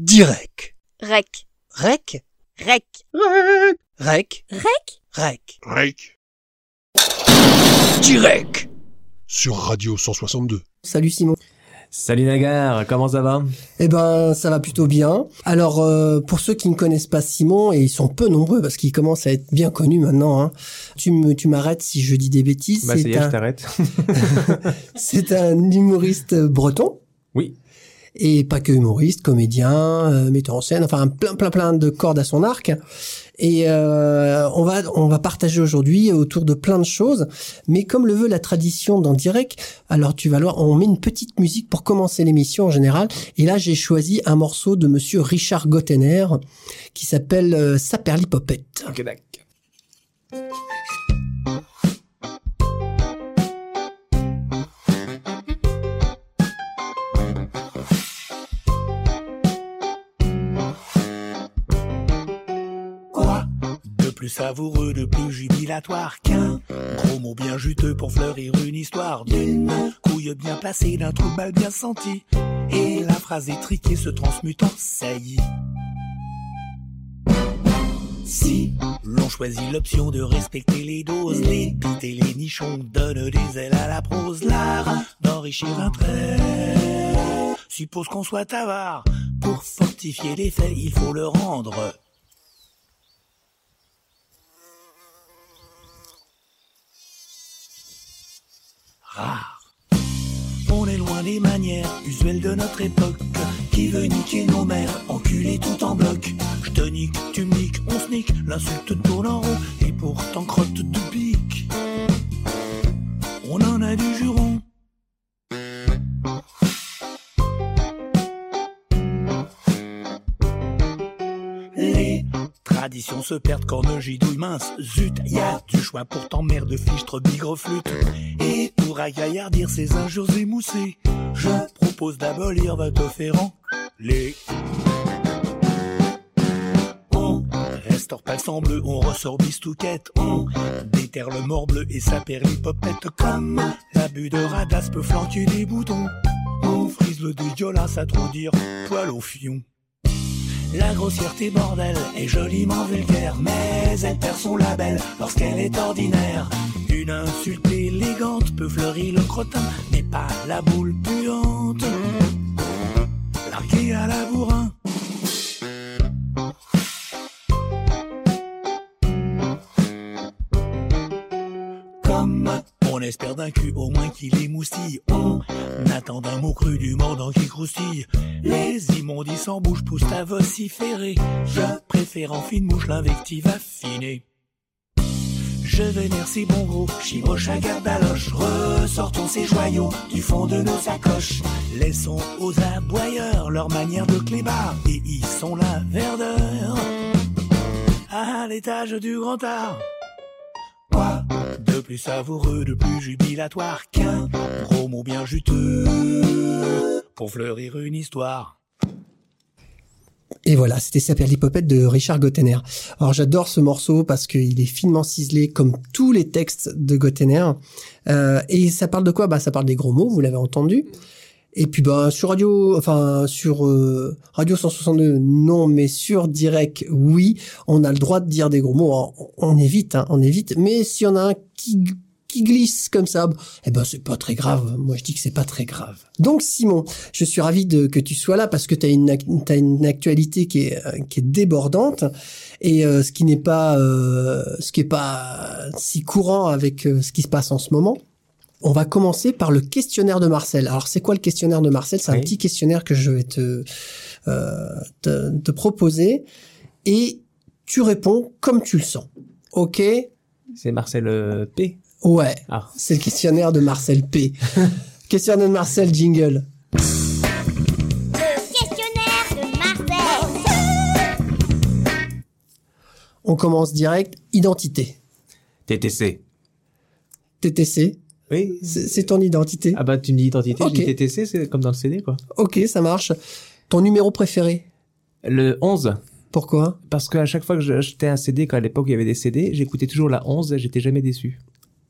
Direct. Rec. Rec. Rec. Rec. Rec. Rec. Rec. Rec. Direct. Sur Radio 162. Salut Simon. Salut Nagar, comment ça va? Eh ben, ça va plutôt bien. Alors, pour ceux qui ne connaissent pas Simon, et ils sont peu nombreux parce qu'il commence à être bien connu maintenant, hein, tu m'arrêtes si je dis des bêtises. Bah, c'est un... je t'arrête. C'est un humoriste breton. Oui. Et pas que humoriste, comédien, metteur en scène, enfin plein de cordes à son arc. Et on va partager aujourd'hui autour de plein de choses, mais comme le veut la tradition dans Direct, alors tu vas voir, on met une petite musique pour commencer l'émission en général. Et là, j'ai choisi un morceau de Monsieur Richard Gotainer qui s'appelle Saperlipopette. Ok, d'accord. Plus savoureux, de plus jubilatoire qu'un gros mot bien juteux pour fleurir une histoire, d'une couille bien placée, d'un trou de balle bien senti, et la phrase étriquée se transmute en saillie. Si l'on choisit l'option de respecter les doses, les bites et les nichons donnent des ailes à la prose, l'art d'enrichir un trait suppose qu'on soit avare. Pour fortifier les faits, il faut le rendre rare. On est loin des manières usuelles de notre époque. Qui veut niquer nos mères, enculé tout en bloc. Je te nique, tu me niques, on se nique, l'insulte tourne en rond, et pourtant crotte de pique. On en a du juron. Les traditions se perdent, corne, gidouille, mince, zut, y'a du choix pour t'emmerde, fichtre, bigre, flûte. Et pour agaillardir ces injures émoussées, je propose d'abolir Vatoféran. Les on restaure pas le sang bleu, on ressort bistouquette, on déterre le mort bleu et sa perlipopette. Comme l'abus de radasse peut flanquer des boutons, on frise le dégueulasse à trop dire poil au fion. La grossièreté bordel est joliment vulgaire, mais elle perd son label lorsqu'elle est ordinaire. Une insulte élégante peut fleurir le crottin, mais pas la boule puante larguée à la bourrin. Comme on espère d'un cul au moins qu'il émoustille, on attend d'un mot cru du mordant qui croustille. Les immondices sans bouche poussent à vociférer, je préfère en fine mouche l'invective affinée. Je vénère ces bons gros, chimoche à gardaloche, ressortons ces joyaux du fond de nos sacoches. Laissons aux aboyeurs leur manière de clébard, et ils sont la verdeur à l'étage du grand art. Quoi de plus savoureux, de plus jubilatoire qu'un gros mot bien juteux pour fleurir une histoire. Et voilà, c'était Saperlipopette de Richard Gotainer. Alors j'adore ce morceau parce qu'il est finement ciselé comme tous les textes de Gotainer. Et ça parle de quoi? Bah ça parle des gros mots, vous l'avez entendu. Et puis bah sur Radio 162 non, mais sur Direct oui, on a le droit de dire des gros mots. Alors, on évite, mais s'il y en a un qui glisse comme ça, eh ben c'est pas très grave. Moi je dis que c'est pas très grave. Donc Simon, je suis ravi que tu sois là parce que t'as une actualité qui est débordante et ce qui est pas si courant avec ce qui se passe en ce moment. On va commencer par le questionnaire de Marcel. Alors, c'est quoi le questionnaire de Marcel? C'est un petit questionnaire que je vais te proposer. Et tu réponds comme tu le sens. OK? C'est Marcel P? Ouais, ah. C'est le questionnaire de Marcel P. Questionnaire de Marcel, jingle. Le questionnaire de Marcel. On commence direct. Identité. TTC. Oui. C'est ton identité. Ah bah tu me dis identité, okay. Je dis TTC, c'est comme dans le CD quoi. Ok, ça marche. Ton numéro préféré? Le 11. Pourquoi? Parce qu'à chaque fois que j'achetais un CD, quand à l'époque il y avait des CD, j'écoutais toujours la 11, j'étais jamais déçu.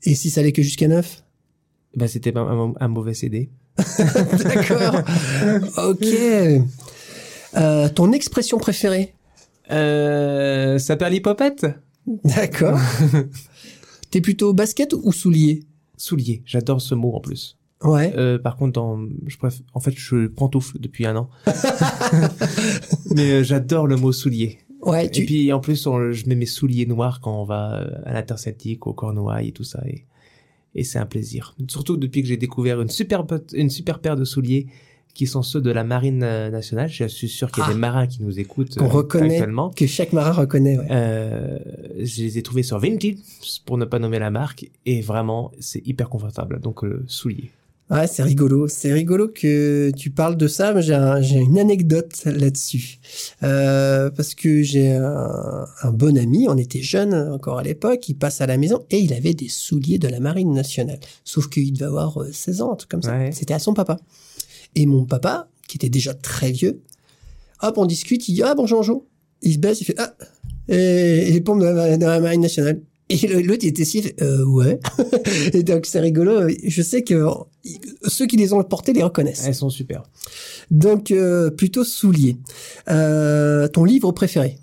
Et si ça allait que jusqu'à 9? Bah c'était un mauvais CD. D'accord. Ok. Ton expression préférée? Ça perd l'hypopète. D'accord. T'es plutôt basket ou soulier? Soulier, j'adore ce mot en plus. Ouais. Par contre, je pantoufle depuis 1 an. Mais j'adore le mot soulier. Ouais. Et puis en plus, je mets mes souliers noirs quand on va à l'Interceltique, au Cornouailles et tout ça. Et c'est un plaisir. Surtout depuis que j'ai découvert une super paire de souliers qui sont ceux de la Marine nationale. Je suis sûr qu'il y a des marins qui nous écoutent actuellement. Que chaque marin reconnaît. Ouais. Je les ai trouvés sur Vinted, pour ne pas nommer la marque. Et vraiment, c'est hyper confortable. Donc, souliers. Ouais, c'est rigolo. C'est rigolo que tu parles de ça. J'ai une anecdote là-dessus. Parce que j'ai un bon ami, on était jeunes encore à l'époque, il passe à la maison et il avait des souliers de la Marine nationale. Sauf qu'il devait avoir 16 ans, un truc comme ça. Ouais. C'était à son papa. Et mon papa, qui était déjà très vieux, hop, on discute, il dit « Ah, bonjour, bonjour ». Il se baisse, il fait « Ah, et les pompes de la Marine nationale ». Et l'autre, il était si, ouais. Et donc, c'est rigolo. Je sais que ceux qui les ont portés les reconnaissent. Elles sont super. Donc, plutôt souliers. Ton livre préféré?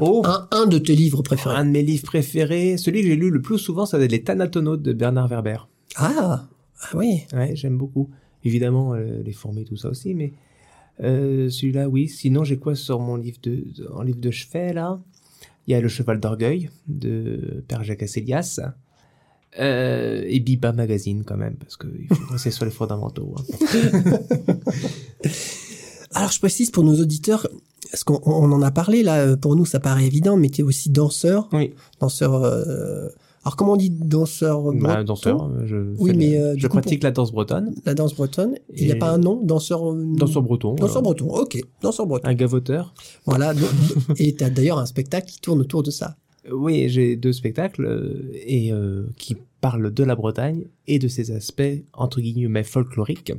Oh. Un de tes livres préférés? Un de mes livres préférés. Celui que j'ai lu le plus souvent, ça va être Les Thanatonautes de Bernard Werber. Ah oui. Ouais, j'aime beaucoup. Évidemment, les fourmis, tout ça aussi, mais, celui-là, oui. Sinon, j'ai quoi sur mon livre en livre de chevet, là? Il y a Le Cheval d'Orgueil de Père Jacques Asselias et Biba Magazine quand même, parce qu'il faut penser sur les fondamentaux. Hein. Alors je précise pour nos auditeurs, parce qu'on en a parlé là, pour nous ça paraît évident, mais tu es aussi danseur. Oui. Danseur. Alors comment on dit danseur? Danseur. Je pratique la danse bretonne. La danse bretonne. Il n'y a pas un nom, danseur. Danseur breton. Danseur breton. Ok. Danseur breton. Un gavoteur. Voilà. Et t'as d'ailleurs un spectacle qui tourne autour de ça. Oui, j'ai 2 spectacles et qui parlent de la Bretagne et de ses aspects entre guillemets folkloriques.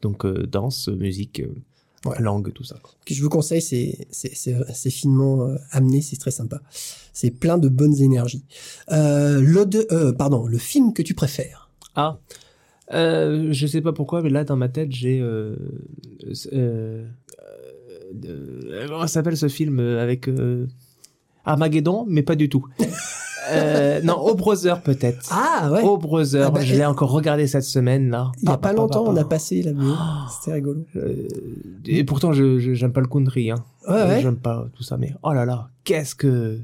Donc danse, musique. Ouais. Langue, tout ça. Ce que je vous conseille, c'est finement amené, c'est très sympa. C'est plein de bonnes énergies. Le film que tu préfères? Je sais pas pourquoi, mais là, dans ma tête, j'ai... comment s'appelle ce film avec... Armageddon, mais pas du tout. Non, Au Brother peut-être. Ah ouais. Au Brother, je l'ai encore regardé cette semaine là. Il y a pas longtemps, on a passé la vidéo. C'était rigolo. Et pourtant, je j'aime pas le country. Hein. Ouais. J'aime pas tout ça, mais oh là là, qu'est-ce que.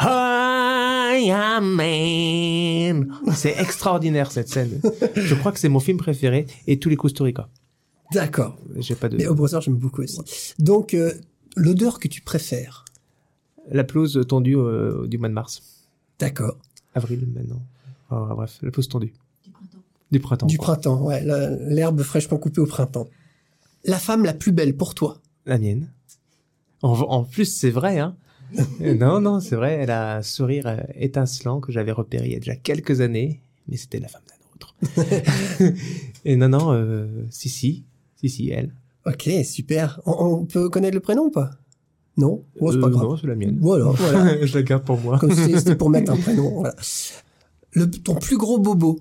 I am man. C'est extraordinaire cette scène. Je crois que c'est mon film préféré et tous les Costa Rica. D'accord. J'ai pas de. Mais Au Brother, j'aime beaucoup aussi. Donc, l'odeur que tu préfères? La pelouse tendue du mois de mars. D'accord. Avril maintenant. Enfin, bref, la pelouse tendue. Du printemps, ouais. L'herbe fraîchement coupée au printemps. La femme la plus belle pour toi? La mienne. En plus, c'est vrai, hein. non, c'est vrai. Elle a un sourire étincelant que j'avais repéré il y a déjà quelques années, mais c'était la femme d'un autre. Et si, elle. Ok, super. On peut connaître le prénom ou pas? Non, c'est pas grave. Non, c'est la mienne. Voilà. Je la garde pour moi. Comme si c'était pour mettre un prénom. Voilà. Ton plus gros bobo?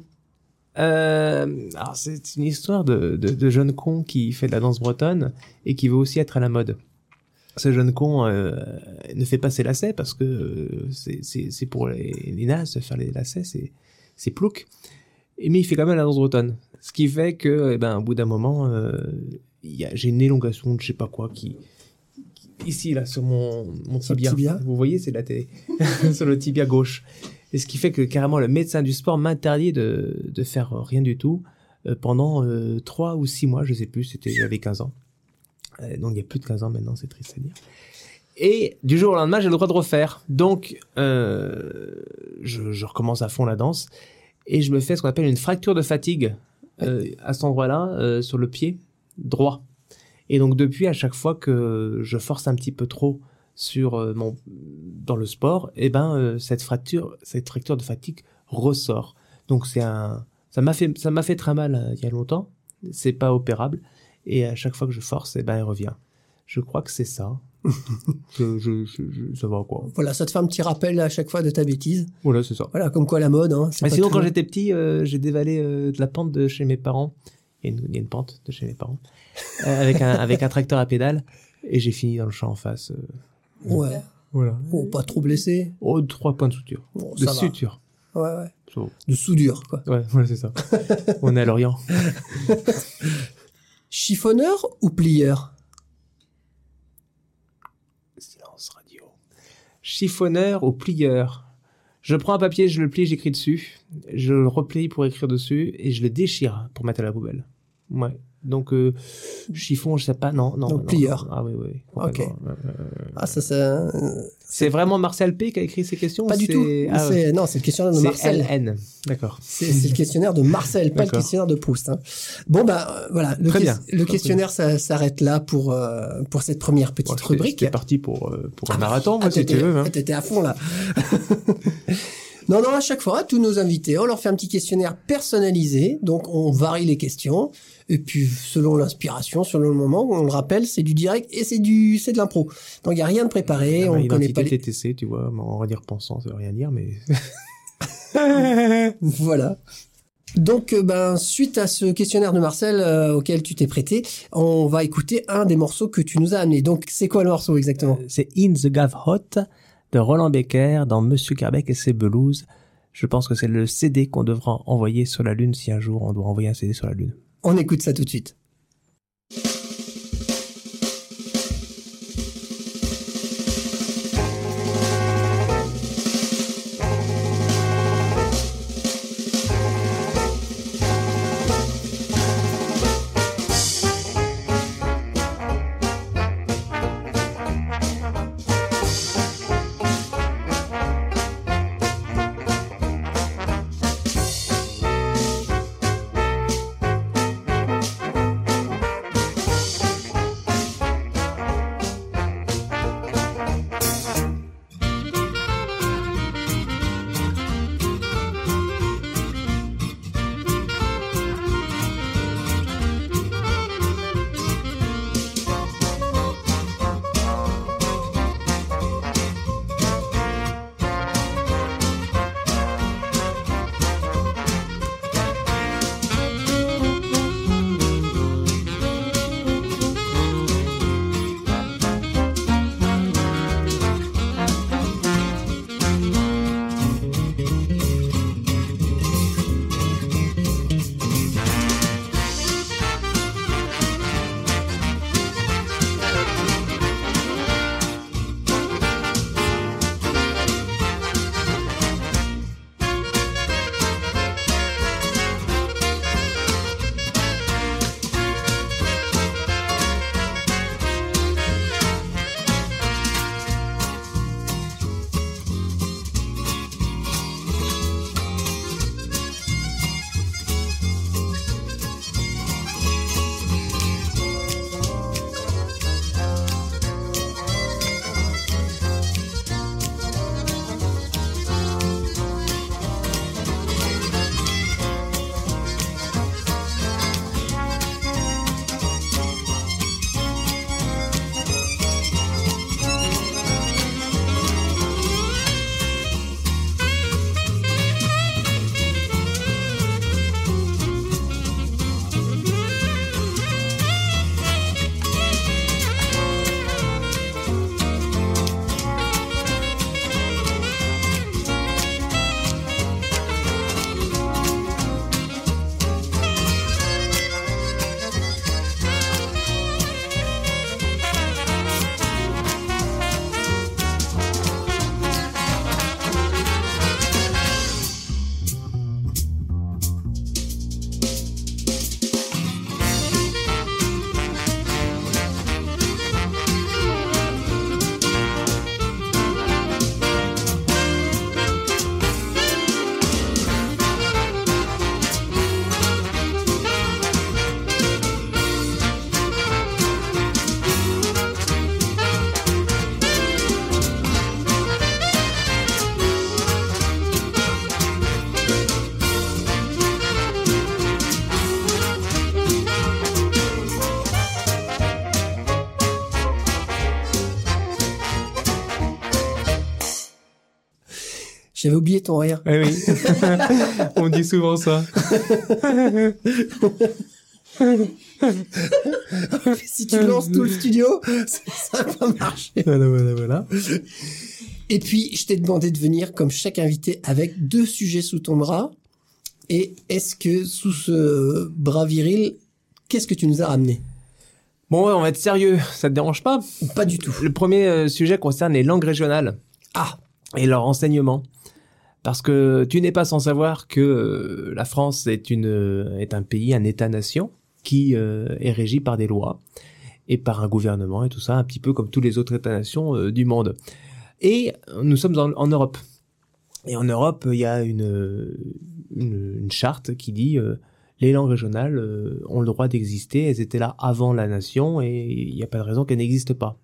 Alors c'est une histoire de jeune con qui fait de la danse bretonne et qui veut aussi être à la mode. Ce jeune con ne fait pas ses lacets parce que c'est pour les nazes de faire les lacets, c'est plouc. Mais il fait quand même la danse bretonne. Ce qui fait que, au bout d'un moment, j'ai une élongation de je sais pas quoi qui... Ici, là, sur mon tibia. Vous voyez, c'est la télé. Sur le tibia gauche. Et ce qui fait que, carrément, le médecin du sport m'interdit de faire rien du tout pendant 3 ou 6 mois, je sais plus, j'avais 15 ans. Donc, il y a plus de 15 ans maintenant, c'est triste à dire. Et du jour au lendemain, j'ai le droit de refaire. Donc, je recommence à fond la danse et je me fais ce qu'on appelle une fracture de fatigue à cet endroit-là, sur le pied droit. Et donc depuis, à chaque fois que je force un petit peu trop dans le sport, cette fracture de fatigue ressort. Donc ça m'a fait très mal il y a longtemps. C'est pas opérable. Et à chaque fois que je force, elle revient. Je crois que c'est ça. Ça va quoi. Voilà, ça te fait un petit rappel à chaque fois de ta bêtise. Voilà, c'est ça. Voilà, comme quoi la mode. Hein, c'est sinon, quand j'étais petit, j'ai dévalé de la pente de chez mes parents. Il y a une pente de chez mes parents, avec un tracteur à pédales. Et j'ai fini dans le champ en face. Ouais. Voilà. Oh, pas trop blessé. Oh, 3 points de suture. Oh, de suture. Ouais, ouais. So. De soudure, quoi. Ouais, voilà, c'est ça. On est à Lorient. Chiffonneur ou plieur? Silence radio. Chiffonneur ou plieur? Je prends un papier, je le plie, j'écris dessus. Je le replie pour écrire dessus et je le déchire pour mettre à la poubelle. Ouais. Donc, chiffon, je sais pas, non. Donc, plieur. Ah oui, oui. Ok. Ah, ça... C'est vraiment Marcel P. qui a écrit ces questions? Pas du tout. Ah, c'est... Non, c'est le questionnaire de Marcel. C'est LN. D'accord. C'est le questionnaire de Marcel, pas le questionnaire de Proust. Hein. Bon, bah, voilà. Le questionnaire s'arrête là pour cette première petite rubrique. J'étais parti pour un marathon, moi, si tu veux. Hein. T'étais à fond, là. Non, à chaque fois, tous nos invités, on leur fait un petit questionnaire personnalisé. Donc, on varie les questions. Et puis, selon l'inspiration, selon le moment, on le rappelle, c'est du direct et c'est de l'impro. Donc, il n'y a rien de préparé. On ne connaît pas les... TTC, tu vois, en y repensant, ça ne veut rien dire, mais... Voilà. Donc, suite à ce questionnaire de Marcel auquel tu t'es prêté, on va écouter un des morceaux que tu nous as amené. Donc, c'est quoi le morceau exactement? C'est « In the Gav Hot » de Roland Becker dans Monsieur Kerbeck et ses belouses. Je pense que c'est le CD qu'on devra envoyer sur la Lune si un jour on doit envoyer un CD sur la Lune. On écoute ça tout de suite. J'avais oublié ton rire. Eh oui. On dit souvent ça. Si tu lances tout le studio, ça va marcher. Voilà. Et puis, je t'ai demandé de venir, comme chaque invité, avec deux sujets sous ton bras. Et est-ce que, sous ce bras viril, qu'est-ce que tu nous as ramené ? Bon, ouais, on va être sérieux. Ça te dérange pas ? Pas du tout. Le premier sujet concerne les langues régionales. Ah ! Et leur enseignement. Parce que tu n'es pas sans savoir que la France est un pays, un État-nation qui est régi par des lois et par un gouvernement et tout ça, un petit peu comme tous les autres États-nations du monde. Et nous sommes en Europe. Et en Europe, il y a une charte qui dit les langues régionales ont le droit d'exister, elles étaient là avant la nation et il n'y a pas de raison qu'elles n'existent pas.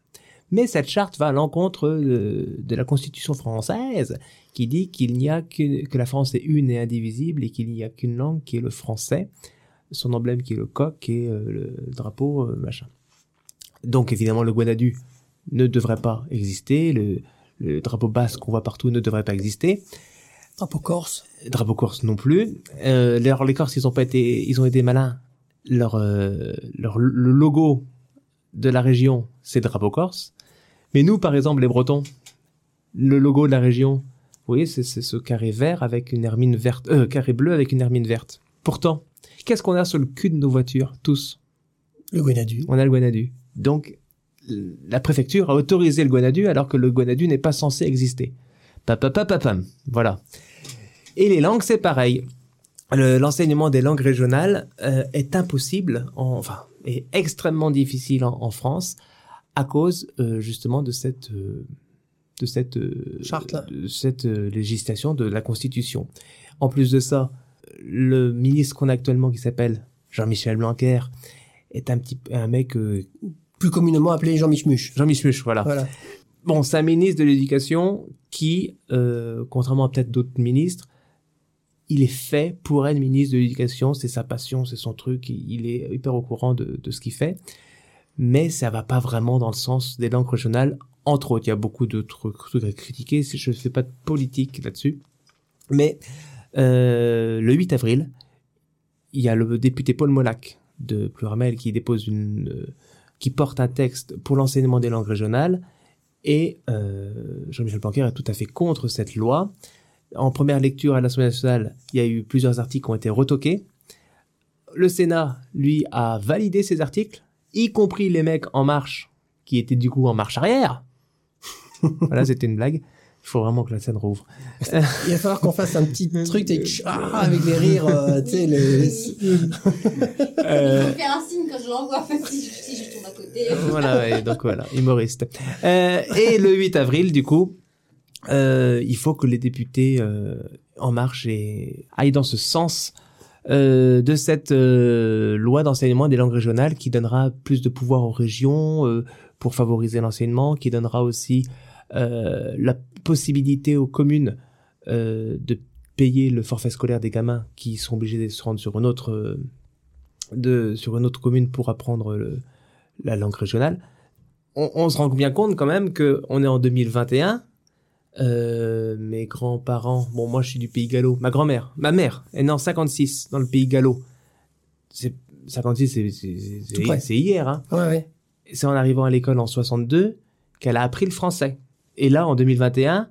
Mais cette charte va à l'encontre de la Constitution française qui dit qu'il n'y a que la France est une et indivisible et qu'il n'y a qu'une langue qui est le français, son emblème qui est le coq et le drapeau, machin. Donc évidemment le Guanadu ne devrait pas exister, le drapeau basque qu'on voit partout ne devrait pas exister. Drapeau corse non plus. Alors les Corses ils ont été malins. Le logo de la région c'est drapeau corse. Mais nous, par exemple, les Bretons, le logo de la région, vous voyez, c'est ce carré vert avec une hermine verte, carré bleu avec une hermine verte. Pourtant, qu'est-ce qu'on a sur le cul de nos voitures, tous ? Le Guanadu. On a le Guanadu. Donc, la préfecture a autorisé le Guanadu alors que le Guanadu n'est pas censé exister. Papapapapam. Voilà. Et les langues, c'est pareil. L'enseignement des langues régionales est impossible, est extrêmement difficile en France, à cause justement de cette charte, de cette législation de la Constitution. En plus de ça, le ministre qu'on a actuellement, qui s'appelle Jean-Michel Blanquer, est un mec plus communément appelé Jean-Michmuche. Jean-Michmuche, voilà. Bon, c'est un ministre de l'Éducation qui, contrairement à peut-être d'autres ministres, il est fait pour être ministre de l'Éducation. C'est sa passion, c'est son truc. Il est hyper au courant de ce qu'il fait. Mais ça va pas vraiment dans le sens des langues régionales, entre autres. Il y a beaucoup d'autres trucs à critiquer, je ne fais pas de politique là-dessus. Mais le 8 avril, il y a le député Paul Molac de Pluramel qui dépose qui porte un texte pour l'enseignement des langues régionales, et Jean-Michel Blanquer est tout à fait contre cette loi. En première lecture à l'Assemblée nationale, il y a eu plusieurs articles qui ont été retoqués. Le Sénat, lui, a validé ces articles, y compris les mecs En Marche, qui étaient du coup en marche arrière. Voilà, c'était une blague. Il faut vraiment que la scène rouvre. Il va falloir qu'on fasse un petit truc avec les rires, tu sais, Il faut faire un signe quand je l'envoie, si je tourne à côté. Voilà, ouais, donc voilà, humoriste. Et le 8 avril, du coup, il faut que les députés En Marche aillent dans ce sens de cette loi d'enseignement des langues régionales qui donnera plus de pouvoir aux régions pour favoriser l'enseignement, qui donnera aussi la possibilité aux communes de payer le forfait scolaire des gamins qui sont obligés de se rendre sur une autre commune pour apprendre la langue régionale. On se rend bien compte quand même qu'on est en 2021. Mes grands-parents, bon, moi je suis du Pays Gallo, ma mère est née en 56 dans le Pays Gallo. 56 c'est hier, hein. Ouais. C'est en arrivant à l'école en 62 qu'elle a appris le français. Et là en 2021,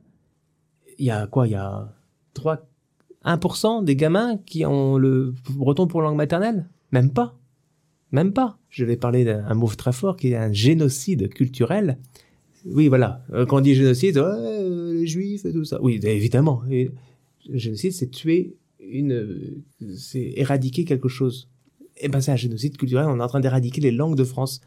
il y a 1% des gamins qui ont le breton pour langue maternelle, même pas. Je vais parler d'un mot très fort qui est un génocide culturel. Oui, voilà. Quand on dit génocide, les juifs et tout ça. Oui, évidemment. Et génocide, c'est tuer c'est éradiquer quelque chose. Eh ben, c'est un génocide culturel. On est en train d'éradiquer les langues de France.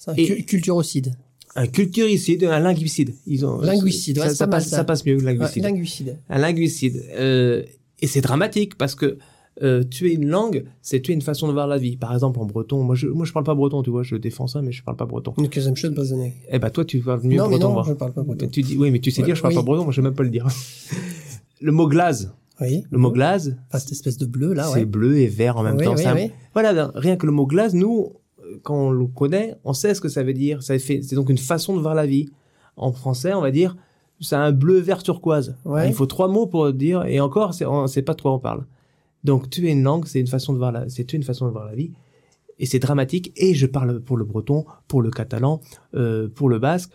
C'est culturocide. Un culturicide, un linguicide. Linguicide, ouais, ça passe mieux, linguicide. Ouais, linguicide. Un linguicide. Et c'est dramatique parce que tuer une langue, c'est tuer une façon de voir la vie. Par exemple, en breton, moi je parle pas breton, tu vois, je défends ça, mais je parle pas breton. Une deuxième chose, Bazanek. Eh ben, toi, tu parles mieux breton. Non, je parle pas breton. Tu dis, oui, mais tu sais dire, je parle pas breton, moi, je sais même pas le dire. Le mot glaze. Oui. Le mot glaze. Enfin, cette espèce de bleu, là, ouais. C'est bleu et vert en même temps. Oui, oui. Voilà, rien que le mot glaze, nous, quand on le connaît, on sait ce que ça veut dire. C'est donc une façon de voir la vie. En français, on va dire, c'est un bleu, vert, turquoise. Ouais. Il faut 3 mots pour dire, et encore, c'est pas de quoi on parle. Donc, tuer une langue, c'est une façon de voir la vie. et c'est dramatique, et je parle pour le breton, pour le catalan, pour le basque.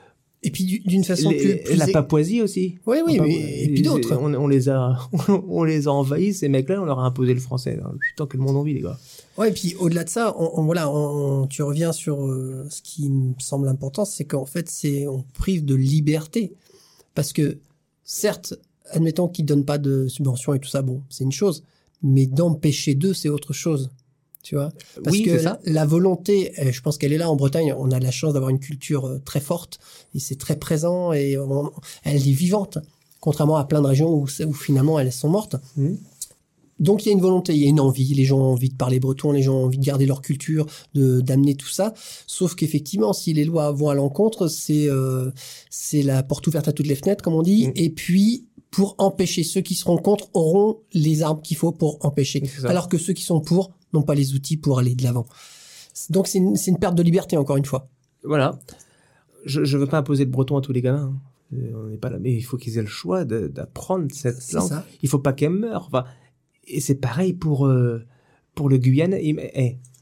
Et puis d'une façon plus la Papouasie aussi. Oui, oui, enfin, mais, et puis d'autres. On les a envahis, ces mecs-là, on leur a imposé le français. Putain, quel monde on vit, les gars. Ouais, et puis au-delà de ça, tu reviens sur ce qui me semble important, c'est qu'en fait, on prive de liberté. Parce que, certes, admettons qu'ils ne donnent pas de subventions et tout ça, bon, c'est une chose, mais d'empêcher d'eux, c'est autre chose. Tu vois, parce que la volonté, je pense qu'elle est là en Bretagne. On a la chance d'avoir une culture très forte et c'est très présent et elle est vivante, contrairement à plein de régions où finalement elles sont mortes. Mmh. Donc il y a une volonté, il y a une envie. Les gens ont envie de parler breton, les gens ont envie de garder leur culture, d'amener tout ça. Sauf qu'effectivement, si les lois vont à l'encontre, c'est la porte ouverte à toutes les fenêtres, comme on dit. Mmh. Et puis pour empêcher, ceux qui seront contre auront les armes qu'il faut pour empêcher, alors que ceux qui sont pour n'ont pas les outils pour aller de l'avant. Donc, c'est une perte de liberté, encore une fois. Voilà. Je veux pas imposer le breton à tous les gamins. Hein. On n'est pas là. Mais il faut qu'ils aient le choix d'apprendre cette langue. Ça. Il faut pas qu'elle meure. Enfin, et c'est pareil pour le Guyane.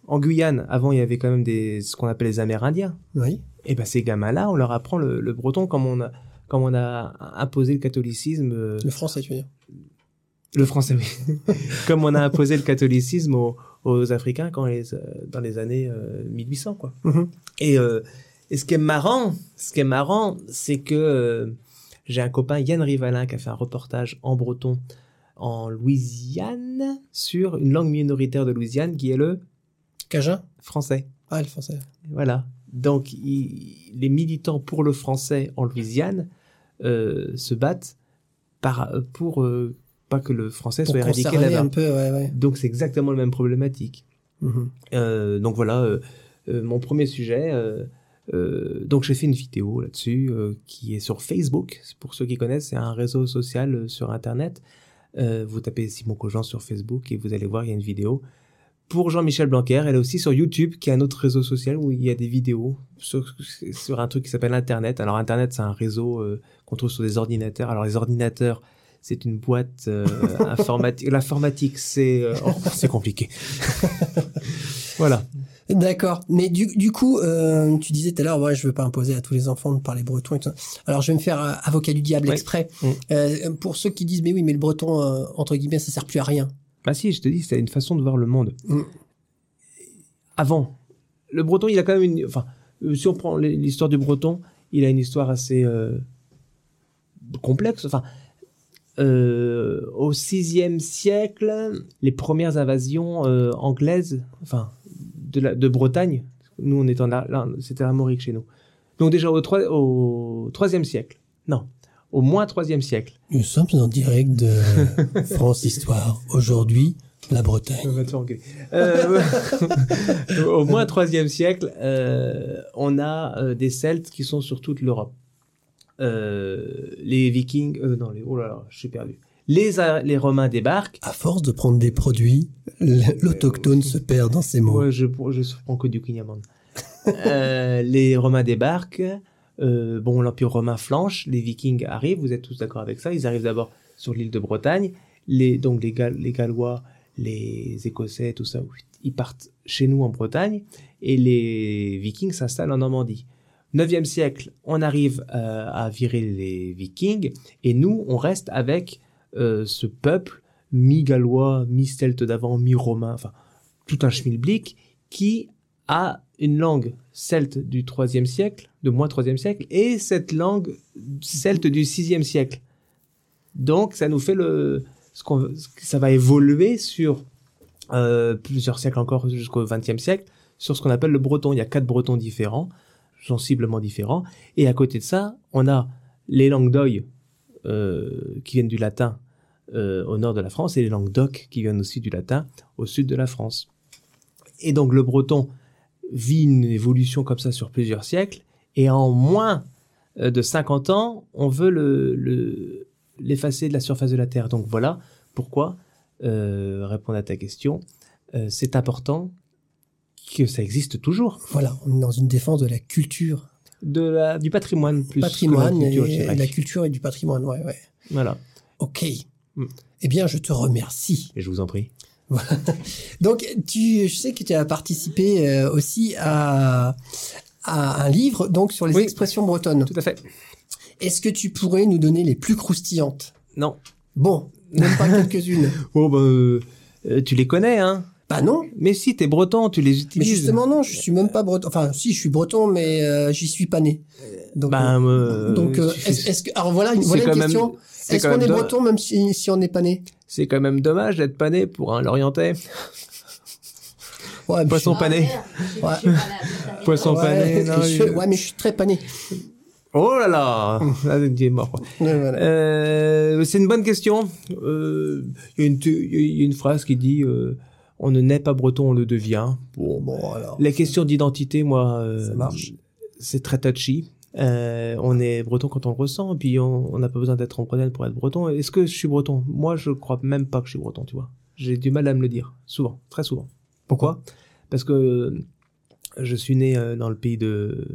En Guyane, avant, il y avait quand même ce qu'on appelle les Amérindiens. Oui. Et ben, ces gamins-là, on leur apprend le breton comme on a imposé le catholicisme. Le français, tu veux dire? Le français, oui. Comme on a imposé le catholicisme aux Africains dans les années 1800, quoi. Mm-hmm. Et ce qui est marrant, c'est que j'ai un copain, Yann Rivalin, qui a fait un reportage en breton en Louisiane sur une langue minoritaire de Louisiane qui est le cajun français. Ah, le français. Voilà. Donc, les militants pour le français en Louisiane se battent pour pas que le français soit éradiqué là-bas. Un peu, ouais. Donc, c'est exactement la même problématique. Mm-hmm. Donc, voilà mon premier sujet. Donc, j'ai fait une vidéo là-dessus qui est sur Facebook. Pour ceux qui connaissent, c'est un réseau social sur Internet. Vous tapez Simon Cogent sur Facebook et vous allez voir, il y a une vidéo pour Jean-Michel Blanquer. Elle est aussi sur YouTube, qui est un autre réseau social où il y a des vidéos sur un truc qui s'appelle Internet. Alors, Internet, c'est un réseau qu'on trouve sur des ordinateurs. Alors, les ordinateurs... C'est une boîte informatique. L'informatique, c'est compliqué. Voilà. D'accord. Mais du coup, tu disais tout à l'heure, ouais, je veux pas imposer à tous les enfants de parler breton et tout ça. Alors, je vais me faire avocat du diable exprès. Oui. Pour ceux qui disent, mais oui, mais le breton, entre guillemets, ça sert plus à rien. Bah si, je te dis, c'est une façon de voir le monde. Mm. Avant, le breton, il a quand même une... Enfin, si on prend l'histoire du breton, il a une histoire assez complexe. Enfin... au VIe siècle, les premières invasions anglaises, enfin de Bretagne, nous on est c'était l'Armorique chez nous. Donc déjà au IIIe siècle, non, au moins IIIe siècle. Nous sommes en direct de France Histoire. Aujourd'hui, la Bretagne. Au moins IIIe siècle, on a des Celtes qui sont sur toute l'Europe. Les Vikings... oh là là, je suis perdu. Les Romains débarquent. À force de prendre des produits, l'autochtone se perd dans ses mots. Ouais, je prends que du Kinyamande. Les Romains débarquent. Bon, l'Empire romain flanche. Les Vikings arrivent. Vous êtes tous d'accord avec ça. Ils arrivent d'abord sur l'île de Bretagne. Les Gallois, les Écossais, tout ça, ils partent chez nous en Bretagne. Et les Vikings s'installent en Normandie. 9e siècle, on arrive à virer les Vikings et nous, on reste avec ce peuple mi-gallois, mi-celte d'avant, mi-romain, enfin tout un schmilblick qui a une langue celte du 3e siècle, de moins 3e siècle, et cette langue celte du 6e siècle. Donc, ça nous fait ça va évoluer sur plusieurs siècles encore jusqu'au 20e siècle, sur ce qu'on appelle le breton. Il y a 4 bretons différents. Sensiblement différents. Et à côté de ça, on a les langues d'Oï qui viennent du latin au nord de la France et les langues d'Oc qui viennent aussi du latin au sud de la France. Et donc le breton vit une évolution comme ça sur plusieurs siècles et en moins de 50 ans, on veut l'effacer de la surface de la Terre. Donc voilà pourquoi, répondre à ta question, c'est important que ça existe toujours. Voilà, on est dans une défense de la culture. Du patrimoine, plus. Patrimoine, que la culture, de la culture et du patrimoine, ouais. Voilà. Ok. Eh bien, je te remercie. Et je vous en prie. Donc, je sais que tu as participé aussi à un livre donc sur les expressions bretonnes. Tout à fait. Est-ce que tu pourrais nous donner les plus croustillantes? Non. Bon, même pas quelques-unes. Bon, tu les connais, hein? Bah non. Mais si, t'es breton, tu les utilises. Mais justement non, je suis même pas breton. Enfin, si, je suis breton, mais j'y suis pas né. Donc, est-ce que... Alors voilà une question. Même, est-ce qu'on est breton même si on n'est pas né? C'est quand même dommage d'être pas né pour un Lorientais. Ouais, poisson pané. Ouais. Poisson pané. Ouais, mais je suis très pané. Oh là là, il est mort. Voilà. C'est une bonne question. Il y a une phrase qui dit on ne naît pas breton, on le devient. Bon alors. La question d'identité, moi, ça marche. C'est très touchy. On est breton quand on le ressent, puis on n'a pas besoin d'être en Bretagne pour être breton. Est-ce que je suis breton? Moi, je crois même pas que je suis breton, tu vois. J'ai du mal à me le dire, souvent, très souvent. Pourquoi? Parce que je suis né dans le pays de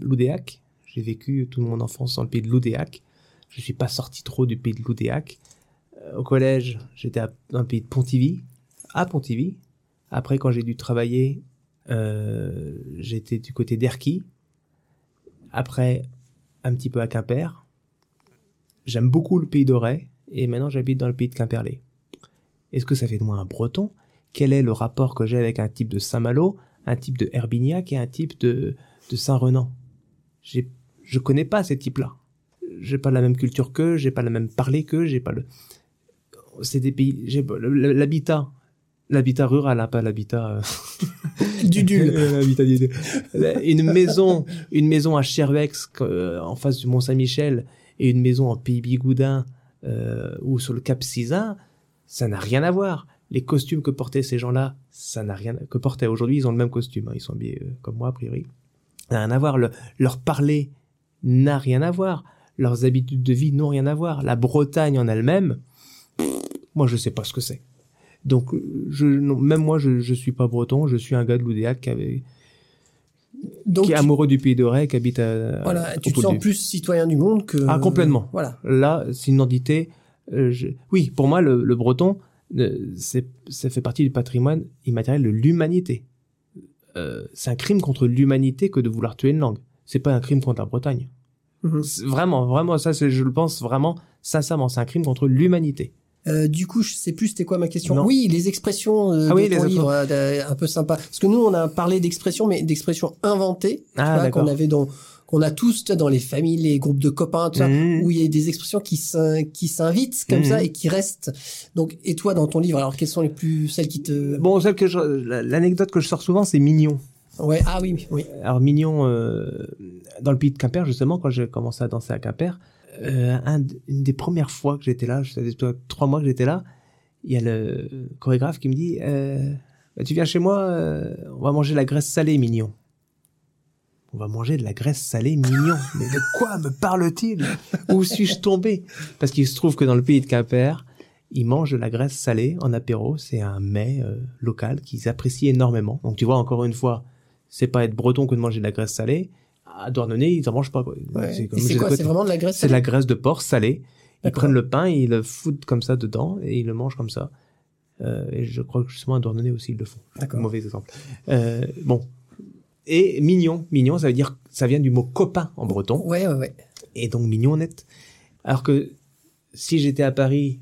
l'Oudéac. J'ai vécu toute mon enfance dans le pays de l'Oudéac. Je suis pas sorti trop du pays de l'Oudéac. Au collège, j'étais dans le pays de Pontivy. À Pontivy. Après, quand j'ai dû travailler, j'étais du côté d'Erquy. Après, un petit peu à Quimper. J'aime beaucoup le pays d'Auray. Et maintenant, j'habite dans le pays de Quimperlé. Est-ce que ça fait de moi un breton? Quel est le rapport que j'ai avec un type de Saint-Malo, un type de Herbignac et un type de Saint-Renan? Je connais pas ces types-là. J'ai pas la même culture qu'eux, j'ai pas la même parler qu'eux, j'ai pas le... C'est des pays... J'ai l'habitat... L'habitat rural, hein, pas l'habitat... Dudule. L'habitat dudule. Une maison à Schervex, en face du Mont-Saint-Michel, et une maison en Pays Bigoudin, ou sur le Cap Sizun, ça n'a rien à voir. Les costumes que portaient ces gens-là, ça n'a rien... Que portaient aujourd'hui, ils ont le même costume. Hein, ils sont habillés comme moi, a priori. Ça n'a rien à voir. Leur parler n'a rien à voir. Leurs habitudes de vie n'ont rien à voir. La Bretagne en elle-même, moi, je sais pas ce que c'est. Donc, je suis pas breton, je suis un gars de l'Oudéac qui est amoureux du pays d'Auray, qui habite à... Voilà, tu te sens plus citoyen du monde que... Ah, complètement. Voilà. Là, c'est une entité... Oui, pour moi, le breton, ça fait partie du patrimoine immatériel de l'humanité. C'est un crime contre l'humanité que de vouloir tuer une langue. C'est pas un crime contre la Bretagne. Mm-hmm. Vraiment, vraiment, ça, je le pense vraiment, sincèrement, c'est un crime contre l'humanité. Du coup, je sais plus c'était quoi ma question. Non. Oui, les expressions de ton livre, un peu sympa. Parce que nous, on a parlé d'expressions, mais d'expressions inventées, qu'on a tous dans les familles, les groupes de copains, tout ça, où il y a des expressions qui s'invitent comme ça et qui restent. Donc, et toi, dans ton livre, alors quelles sont celles qui te... Bon, l'anecdote que je sors souvent, c'est mignon. Ouais, ah oui. Alors mignon, dans le pays de Quimper, justement, quand j'ai commencé à danser à Quimper. Une des premières fois que j'étais là, ça faisait 3 mois que j'étais là, il y a le chorégraphe qui me dit tu viens chez moi, on va manger de la graisse salée, mignon. On va manger de la graisse salée, mignon. Mais de quoi me parle-t-il? Où suis-je tombé? Parce qu'il se trouve que dans le pays de Quimper, ils mangent de la graisse salée en apéro. C'est un mets local qu'ils apprécient énormément. Donc tu vois, encore une fois, c'est pas être breton que de manger de la graisse salée. À Douarnenez, ils en mangent pas, quoi. Ouais. C'est vraiment de la graisse salée? C'est de la graisse de porc salée. Ils prennent le pain, ils le foutent comme ça dedans et ils le mangent comme ça. Et je crois que justement à Douarnenez aussi, ils le font. D'accord. Mauvais exemple. Bon. Et mignon. Mignon, ça veut dire, ça vient du mot copain en breton. Ouais. Et donc mignonnette. Alors que si j'étais à Paris,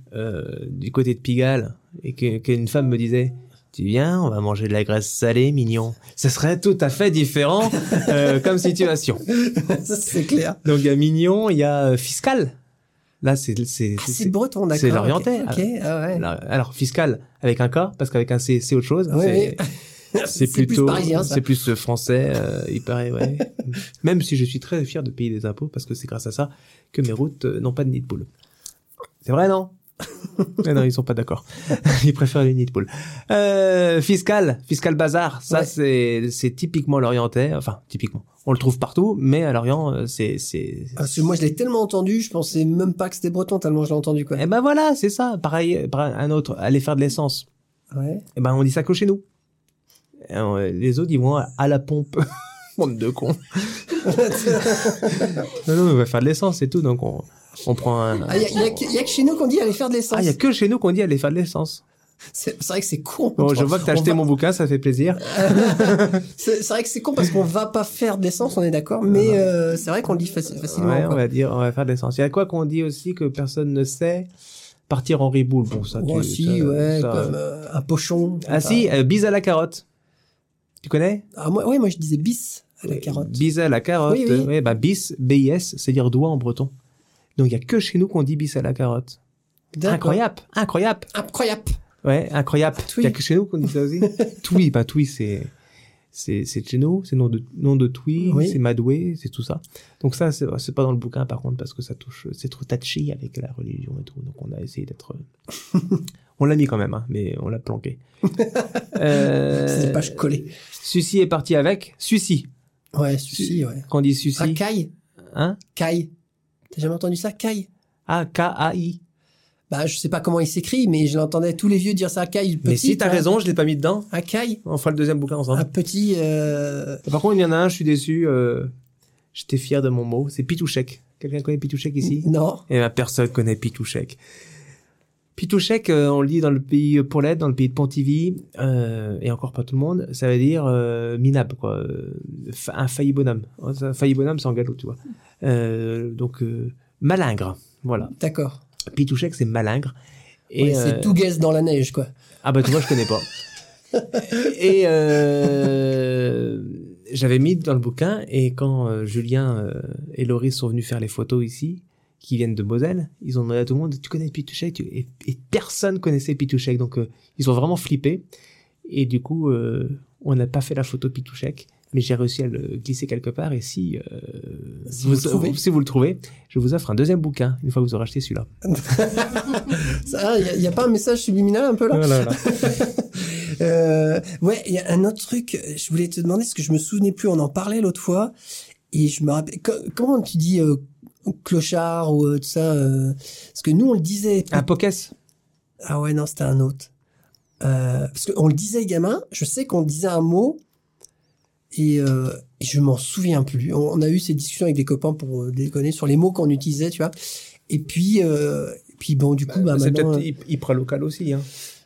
du côté de Pigalle, et qu'une femme me disait... Tu viens, on va manger de la graisse salée, mignon. Ce serait tout à fait différent comme situation. Ça, c'est clair. Donc, il y a mignon, il y a fiscal. Là, c'est breton, d'accord. C'est l'orientais. Okay. Ah, ouais. Alors, fiscal, avec un K, parce qu'avec un C, c'est autre chose. Ouais, c'est plutôt, plus parisien, ça. C'est plus français, il paraît, ouais. Même si je suis très fier de payer des impôts, parce que c'est grâce à ça que mes routes n'ont pas de nid de poule. C'est vrai, non? Mais non, ils sont pas d'accord. Ils préfèrent les nids de poule. Fiscal bazar. Ça, ouais. c'est typiquement l'orientais. Enfin, typiquement. On le trouve partout, mais à l'Orient, c'est... Parce que moi, je l'ai tellement entendu, je pensais même pas que c'était breton, tellement je l'ai entendu, quoi. Eh ben voilà, c'est ça. Pareil, un autre, aller faire de l'essence. Ouais. Eh ben, on dit ça que chez nous. Les autres, ils vont à la pompe. Monde de cons. Non, on va faire de l'essence et tout, donc on prend un... Il y a que chez nous qu'on dit aller faire de l'essence. Il y a que chez nous qu'on dit aller faire de l'essence. C'est vrai que c'est con. Bon, je vois que t'as acheté mon bouquin, ça fait plaisir. C'est vrai que c'est con parce qu'on va pas faire d'essence, on est d'accord, mais c'est vrai qu'on dit facilement. Ouais, on va dire, on va faire d'essence. Il y a quoi qu'on dit aussi que personne ne sait? Partir en riboule, bon ça. Moi aussi, ouais, ça, comme un pochon. Ah ça. Si, bise à la carotte. Tu connais? Ah moi, oui, moi je disais bis à la carotte. Bis à la carotte. Oui, oui. Ouais, bah bis, B-I-S, c'est dire doigt en breton. Donc il y a que chez nous qu'on dit bis à la carotte. Incroyable, incroyable, incroyable. Ouais, incroyable. Il y a que chez nous qu'on dit ça aussi. Twi, bah twi c'est chez nous, c'est nom de twi, oui. C'est madoué, c'est tout ça. Donc ça c'est pas dans le bouquin par contre parce que ça touche, c'est trop touchy avec la religion et tout. Donc on a essayé d'être on l'a mis quand même hein, mais on l'a planqué. C'est des pages collées. Sucy est parti avec Sucy. Ouais, Sucy, ouais. Quand on dit Sucy. Ah, Kai. Hein? Kai. T'as jamais entendu ça, Kai? Ah, K-A-I. Bah, je sais pas comment il s'écrit, mais je l'entendais tous les vieux dire ça, Akai, petit. Mais si, t'as raison, je l'ai pas mis dedans. Akai. On fera le deuxième bouquin ensemble. Un petit, Par contre, il y en a un, je suis déçu, j'étais fier de mon mot, c'est Pitouchek. Quelqu'un connaît Pitouchek ici? Non. Et ben, personne connaît Pitouchek. Pitouchek, on le dit dans le pays Paulette, dans le pays de Pontivy, et encore pas tout le monde, ça veut dire, minable, quoi. Un failli bonhomme. Un failli bonhomme, c'est en galop, tu vois. Donc, malingre. Voilà. D'accord. Pitouchek, c'est malingre. Et ouais, c'est tout guess dans la neige, quoi. Ah bah tu vois, je connais pas. Et j'avais mis dans le bouquin, et quand Julien et Laurie sont venus faire les photos ici, qui viennent de Moselle, ils ont demandé à tout le monde, tu connais Pitouchek? Et personne connaissait Pitouchek, donc ils ont vraiment flippé. Et du coup, on n'a pas fait la photo Pitouchek. Mais j'ai réussi à le glisser quelque part, et si vous le trouvez, je vous offre un deuxième bouquin, une fois que vous aurez acheté celui-là. Il n'y a pas un message subliminal un peu là? Voilà. Ouais, il y a un autre truc, je voulais te demander, parce que je me souvenais plus, on en parlait l'autre fois, et je me rappelle, comment tu dis clochard ou tout ça, parce que nous on le disait... Un pokès? Ah ouais, non, c'était un autre. Parce qu'on le disait gamin, je sais qu'on disait un mot... Et je m'en souviens plus. On a eu ces discussions avec des copains pour déconner sur les mots qu'on utilisait, tu vois. Et puis bon, du coup, bah c'est maintenant... C'est peut-être hyper local aussi, hein.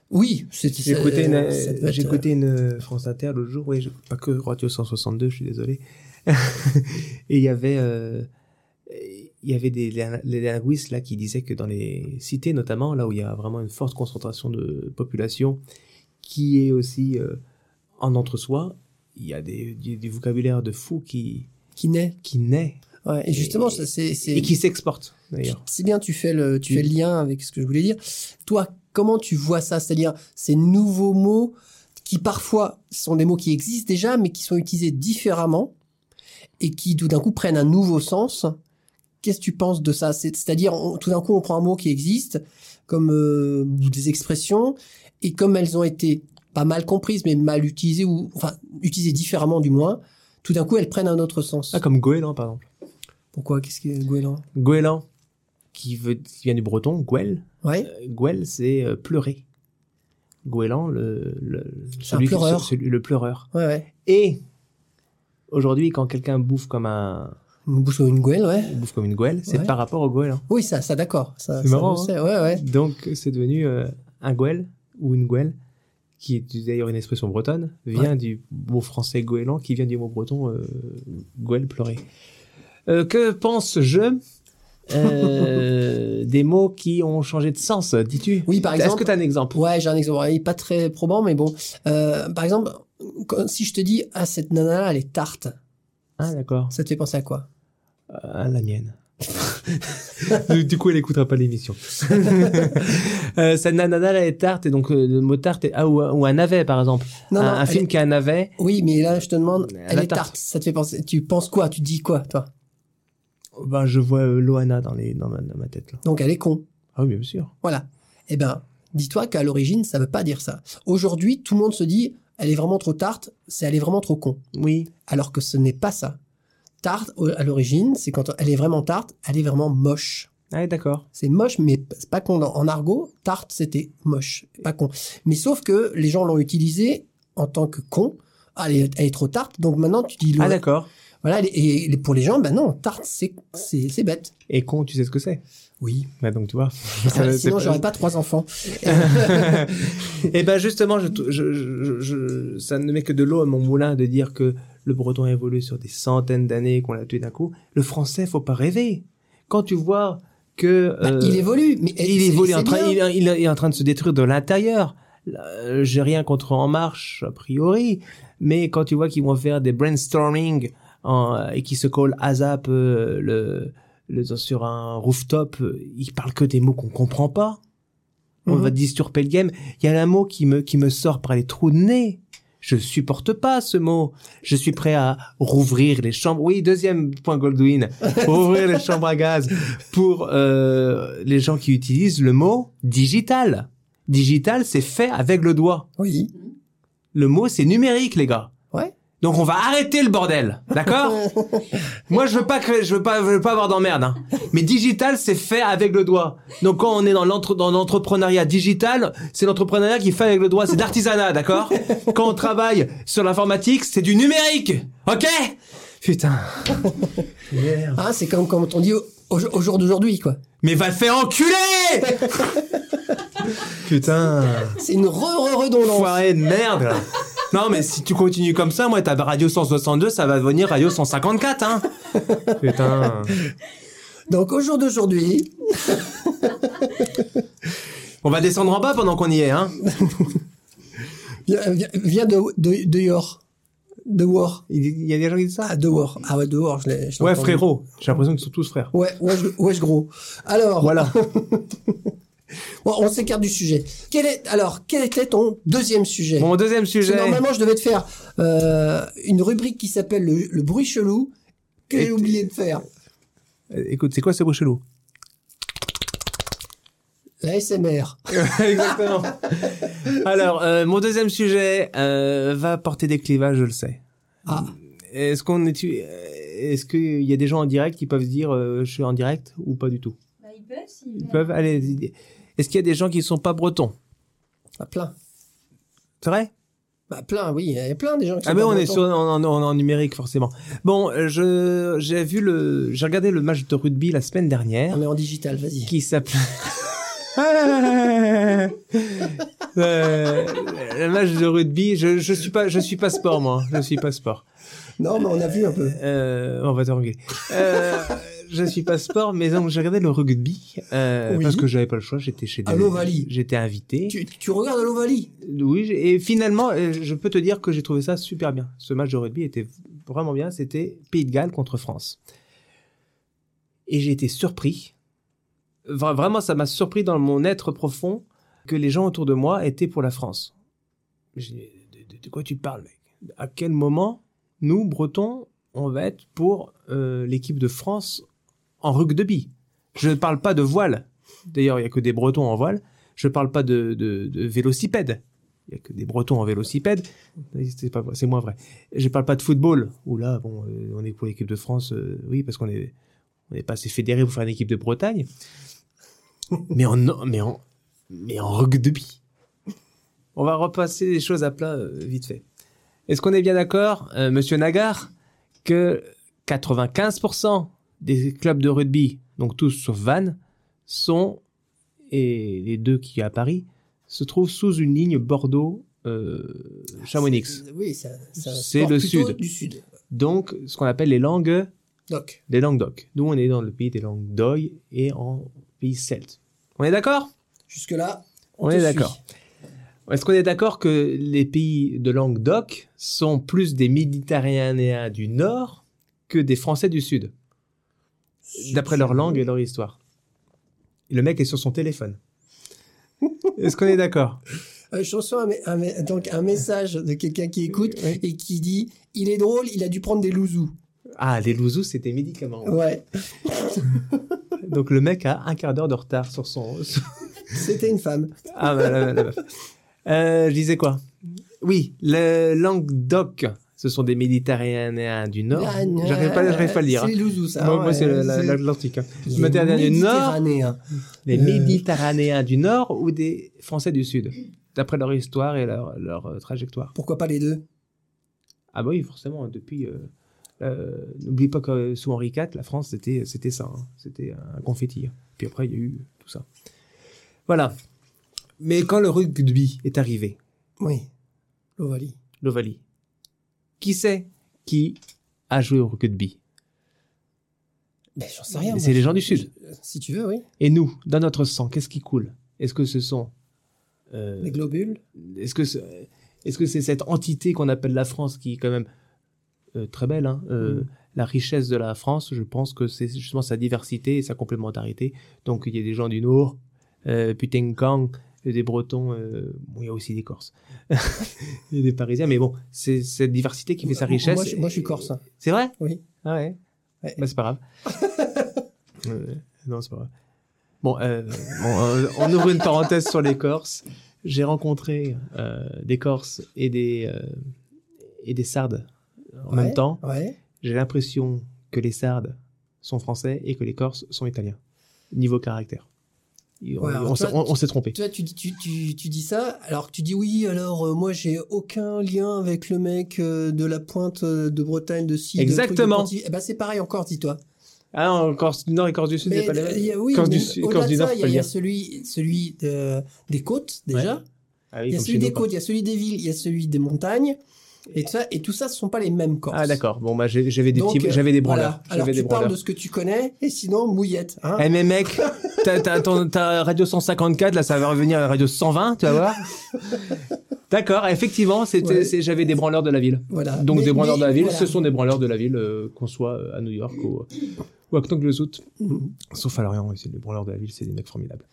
Oui, c'était... J'écoutais une France Inter l'autre jour, oui, pas que Radio 162, je suis désolé. Et il y avait les linguistes, là, qui disaient que dans les cités, notamment, là où il y a vraiment une forte concentration de population, qui est aussi en entre-soi... Il y a des vocabulaires de fous qui naît. Ouais, et justement, ça c'est et qui s'exporte d'ailleurs. C'est bien, tu fais le lien avec ce que je voulais dire. Toi, comment tu vois ça, c'est-à-dire ces nouveaux mots qui parfois sont des mots qui existent déjà, mais qui sont utilisés différemment et qui tout d'un coup prennent un nouveau sens. Qu'est-ce que tu penses de ça? C'est-à-dire tout d'un coup on prend un mot qui existe comme ou des expressions et comme elles ont été pas mal comprises, mais mal utilisées, ou enfin utilisées différemment du moins, tout d'un coup elles prennent un autre sens. Ah, comme goéland par exemple. Pourquoi? Qu'est-ce que goéland? Goéland, qui vient du breton, goël. Ouais. Goël, c'est pleurer. Goéland, le pleureur. Ouais, ouais. Et aujourd'hui, quand quelqu'un bouffe comme un... Une bouffe comme une goëlle, c'est ouais. Par rapport au goéland. Oui, ça d'accord. Ça, c'est marrant, hein. Ouais, ouais. Donc c'est devenu un goël ou une goëlle, qui est d'ailleurs une expression bretonne, vient du mot français goéland, qui vient du mot breton goël, pleurer. Que pense-je des mots qui ont changé de sens, dis-tu? Oui, par exemple. Est-ce que tu as un exemple? Ouais, j'ai un exemple. Il n'est pas très probant, mais bon. Par exemple, si je te dis « Ah, cette nana-là, elle est tarte ». Ah, d'accord. Ça te fait penser à quoi? À la mienne. Du coup, elle n'écoutera pas l'émission. Sa nanana, là, est tarte, et donc le mot tarte est ou un navet, par exemple. Non, un film qui a un navet. Oui, mais là, je te demande, elle est tarte. Ça te fait penser. Tu penses quoi? Tu dis quoi, toi? Ben, je vois Loana dans ma tête. Là. Donc, elle est con. Ah oui, bien sûr. Voilà. Eh ben, dis-toi qu'à l'origine, ça veut pas dire ça. Aujourd'hui, tout le monde se dit, elle est vraiment trop tarte, c'est elle est vraiment trop con. Oui. Alors que ce n'est pas ça. Tarte, à l'origine, c'est quand elle est vraiment tarte, elle est vraiment moche. Ah, d'accord. C'est moche, mais c'est pas con. En argot, tarte, c'était moche, pas con. Mais sauf que les gens l'ont utilisé en tant que con. Ah, elle est trop tarte, donc maintenant tu dis... Ah, d'accord. Voilà, et pour les gens, ben non, tarte, c'est bête. Et con, tu sais ce que c'est? Oui. Bah donc, tu vois. Sinon, j'aurais pas 3 enfants. Et ben justement, ça ne met que de l'eau à mon moulin de dire que le breton a évolué sur des centaines d'années, qu'on l'a tué d'un coup. Le français, faut pas rêver. Quand tu vois que... Bah, il évolue. Mais il évolue, il est en train de se détruire de l'intérieur. J'ai rien contre En Marche, a priori. Mais quand tu vois qu'ils vont faire des brainstorming et qu'ils se collent à zap sur un rooftop, ils parlent que des mots qu'on comprend pas. On va disturber le game. Il y a un mot qui me sort par les trous de nez. Je supporte pas ce mot. Je suis prêt à rouvrir les chambres. Oui, 2e point Goldwyn. Rouvrir les chambres à gaz pour les gens qui utilisent le mot digital. Digital, c'est fait avec le doigt. Oui. Le mot, c'est numérique, les gars. Ouais. Donc on va arrêter le bordel, d'accord? Moi, je veux pas avoir d'emmerde. Hein. Mais digital, c'est fait avec le doigt. Donc quand on est dans l'entrepreneuriat digital, c'est l'entrepreneuriat qui fait avec le doigt, c'est de l'artisanat, d'accord? Quand on travaille sur l'informatique, c'est du numérique, ok? Putain. Merde. Ah, c'est comme quand on dit au jour d'aujourd'hui, quoi. Mais va te faire enculer! Putain. C'est une redondance. Foiré de merde, là. Non, mais si tu continues comme ça, moi, ta Radio 162, ça va devenir Radio 154, hein. Putain. Donc, au jour d'aujourd'hui... On va descendre en bas pendant qu'on y est, hein. Viens de York. De War. Il y a des gens qui disent ça? Ah, de War. Ah ouais, de War, je l'ai ouais, entendu. Frérot. J'ai l'impression qu'ils sont tous frères. Ouais, gros. Alors. Voilà. Bon, on s'écarte du sujet. Quel était ton 2e sujet? Mon 2e sujet. Normalement, je devais te faire, une rubrique qui s'appelle le bruit chelou que j'ai oublié de faire. Écoute, c'est quoi ce bruit chelou? La SMR. Exactement. Alors, mon 2e sujet va porter des clivages, je le sais. Ah. Est-ce qu'il y a des gens en direct qui peuvent se dire je suis en direct ou pas du tout? Bah, ils peuvent, ils peuvent. Allez, est-ce qu'il y a des gens qui ne sont pas bretons? Ah, plein. C'est vrai? Bah, plein, oui. Il y a plein des gens qui sont pas bretons. Ah, mais on est sur, en numérique, forcément. Bon, j'ai regardé le match de rugby la semaine dernière. On est en digital, vas-y. Qui s'appelle... Le match de rugby, je suis pas sport, moi. Je suis pas sport. Non, mais on a vu un peu. On va t'engueuler. Je suis pas sport, mais donc j'ai regardé le rugby oui. Parce que j'avais pas le choix. J'étais chez. À l'Ovalie. J'étais invité. Tu regardes à l'Ovalie. Oui, et finalement, je peux te dire que j'ai trouvé ça super bien. Ce match de rugby était vraiment bien. C'était Pays de Galles contre France. Et j'ai été surpris. Vraiment, ça m'a surpris dans mon être profond que les gens autour de moi étaient pour la France. J'ai dit, de quoi tu parles, mec? À quel moment, nous, Bretons, on va être pour l'équipe de France en rugby? Je ne parle pas de voile. D'ailleurs, il n'y a que des Bretons en voile. Je ne parle pas de vélocipède. Il n'y a que des Bretons en vélocipède. C'est moins vrai. Je ne parle pas de football. Où là, bon, on est pour l'équipe de France. Oui, parce qu'on est... On n'est pas assez fédérés pour faire une équipe de Bretagne. Mais en rugby. On va repasser les choses à plat vite fait. Est-ce qu'on est bien d'accord, monsieur Nagar, que 95% des clubs de rugby, donc tous sauf Vannes, et les 2 qui à Paris, se trouvent sous une ligne Bordeaux Chamonix. C'est le sud. Du sud. Donc, ce qu'on appelle les langues... Doc. Des Languedoc. Nous, on est dans le pays des Languedoc et en pays celte. On est d'accord? Jusque-là, on est d'accord. Est-ce qu'on est d'accord que les pays de Languedoc sont plus des Méditerranéens du Nord que des Français du Sud? D'après leur langue et leur histoire. Et le mec est sur son téléphone. Est-ce qu'on est d'accord? Je reçois un message de quelqu'un qui écoute et qui dit « Il est drôle, il a dû prendre des louzous ». Ah, les louzous, c'est des médicaments. Ouais. Donc, le mec a un quart d'heure de retard sur son... C'était une femme. Ah, bah, la meuf. Je disais quoi? Oui, le Languedoc, ce sont des Méditerranéens du Nord. J'arrive pas à le dire. C'est les louzous, ça. Moi, c'est l'Atlantique. Les Méditerranéens du Nord. Les Méditerranéens du Nord ou des Français du Sud, d'après leur histoire et leur trajectoire. Pourquoi pas les deux? Ah bah oui, forcément, depuis... N'oubliez pas que sous Henri IV, la France, c'était ça. Hein. C'était un confetti. Hein. Puis après, il y a eu tout ça. Voilà. Mais quand le rugby est arrivé... Oui, l'Ovalie. L'Ovalie. Qui c'est qui a joué au rugby? Ben, j'en sais rien. C'est les gens du Sud. Si tu veux, oui. Et nous, dans notre sang, qu'est-ce qui coule? Est-ce que ce sont... les globules? Est-ce que c'est cette entité qu'on appelle la France qui est quand même très belle, hein, la richesse de la France, je pense que c'est justement sa diversité et sa complémentarité. Donc, il y a des gens du Nord, Putengang, des Bretons, bon, il y a aussi des Corses, il y a des Parisiens, mais bon, c'est cette diversité qui fait sa richesse. Moi, je suis Corse. C'est vrai? Oui. Ah ouais? Ouais. Bah, c'est pas grave. Non, c'est pas grave. Bon, on ouvre une parenthèse sur les Corses. J'ai rencontré des Corses et des Sardes en même temps. Ouais. J'ai l'impression que les Sardes sont français et que les Corses sont italiens, niveau caractère. Ouais, on s'est trompé. Toi, tu dis ça, alors tu dis oui, alors moi j'ai aucun lien avec le mec de la pointe de Bretagne, de Sicile. Exactement. Eh ben, c'est pareil encore, dis-toi. Ah non, Corse du Nord et Corse du Sud, c'est pas les... Oui, Corse du Nord, il y a celui des côtes, déjà. Ouais. Ah oui, il y a celui des côtes, il y a celui des villes, il y a celui des montagnes. Et tout ça, ce ne sont pas les mêmes Corses. Ah d'accord, bon, bah, j'avais des branleurs. Voilà. Alors tu parles de ce que tu connais, et sinon, mouillette. Hein. Eh mais mec, ta radio 154, là, ça va revenir à la radio 120, tu vas voir. D'accord, effectivement, j'avais des branleurs de la ville. Voilà. Donc des branleurs de la ville, voilà. Ce sont des branleurs de la ville, qu'on soit à New York ou à Knokke-le-Sout. Sauf à Lorient, les branleurs de la ville, c'est des mecs formidables.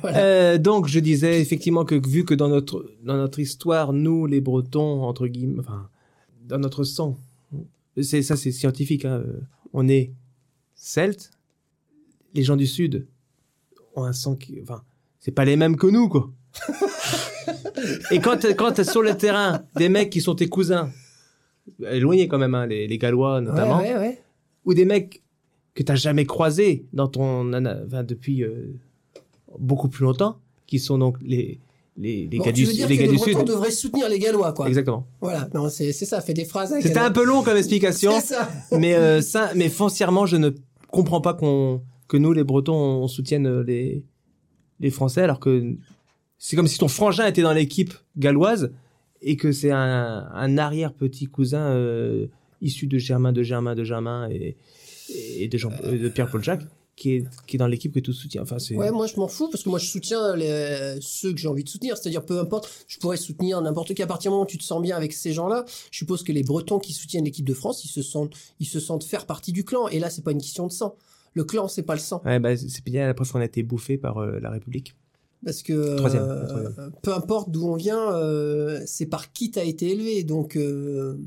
Voilà. Donc je disais effectivement que vu que dans notre histoire, nous les Bretons, entre guillemets, enfin, dans notre sang, c'est scientifique, hein, on est celtes, les gens du Sud ont un sang qui... Enfin, c'est pas les mêmes que nous, quoi. Et quand sur le terrain, des mecs qui sont tes cousins, éloignés quand même, hein, les Gallois notamment, ou des mecs que t'as jamais croisés depuis beaucoup plus longtemps, qui sont donc les gars du Sud. Tu veux dire que les Bretons devraient soutenir les Gallois, quoi. Exactement. Voilà, non, c'est ça, fait des phrases. C'était un peu long comme explication, mais foncièrement, je ne comprends pas que nous, les Bretons, on soutienne les Français, alors que... C'est comme si ton frangin était dans l'équipe galloise et que c'est un arrière-petit cousin issu de Germain et de Pierre-Paul Jacques qui est dans l'équipe que tout soutient. Enfin, c'est... Ouais, moi je m'en fous parce que moi je soutiens ceux que j'ai envie de soutenir. C'est-à-dire, peu importe, je pourrais soutenir n'importe qui. À partir du moment où tu te sens bien avec ces gens-là, je suppose que les Bretons qui soutiennent l'équipe de France, ils se sentent faire partie du clan. Et là, c'est pas une question de sang. Le clan, c'est pas le sang. Ouais, bah, c'est bien la preuve qu'on a été bouffé par la République. Parce que troisième. Peu importe d'où on vient, c'est par qui t'as été élevé. Donc, ben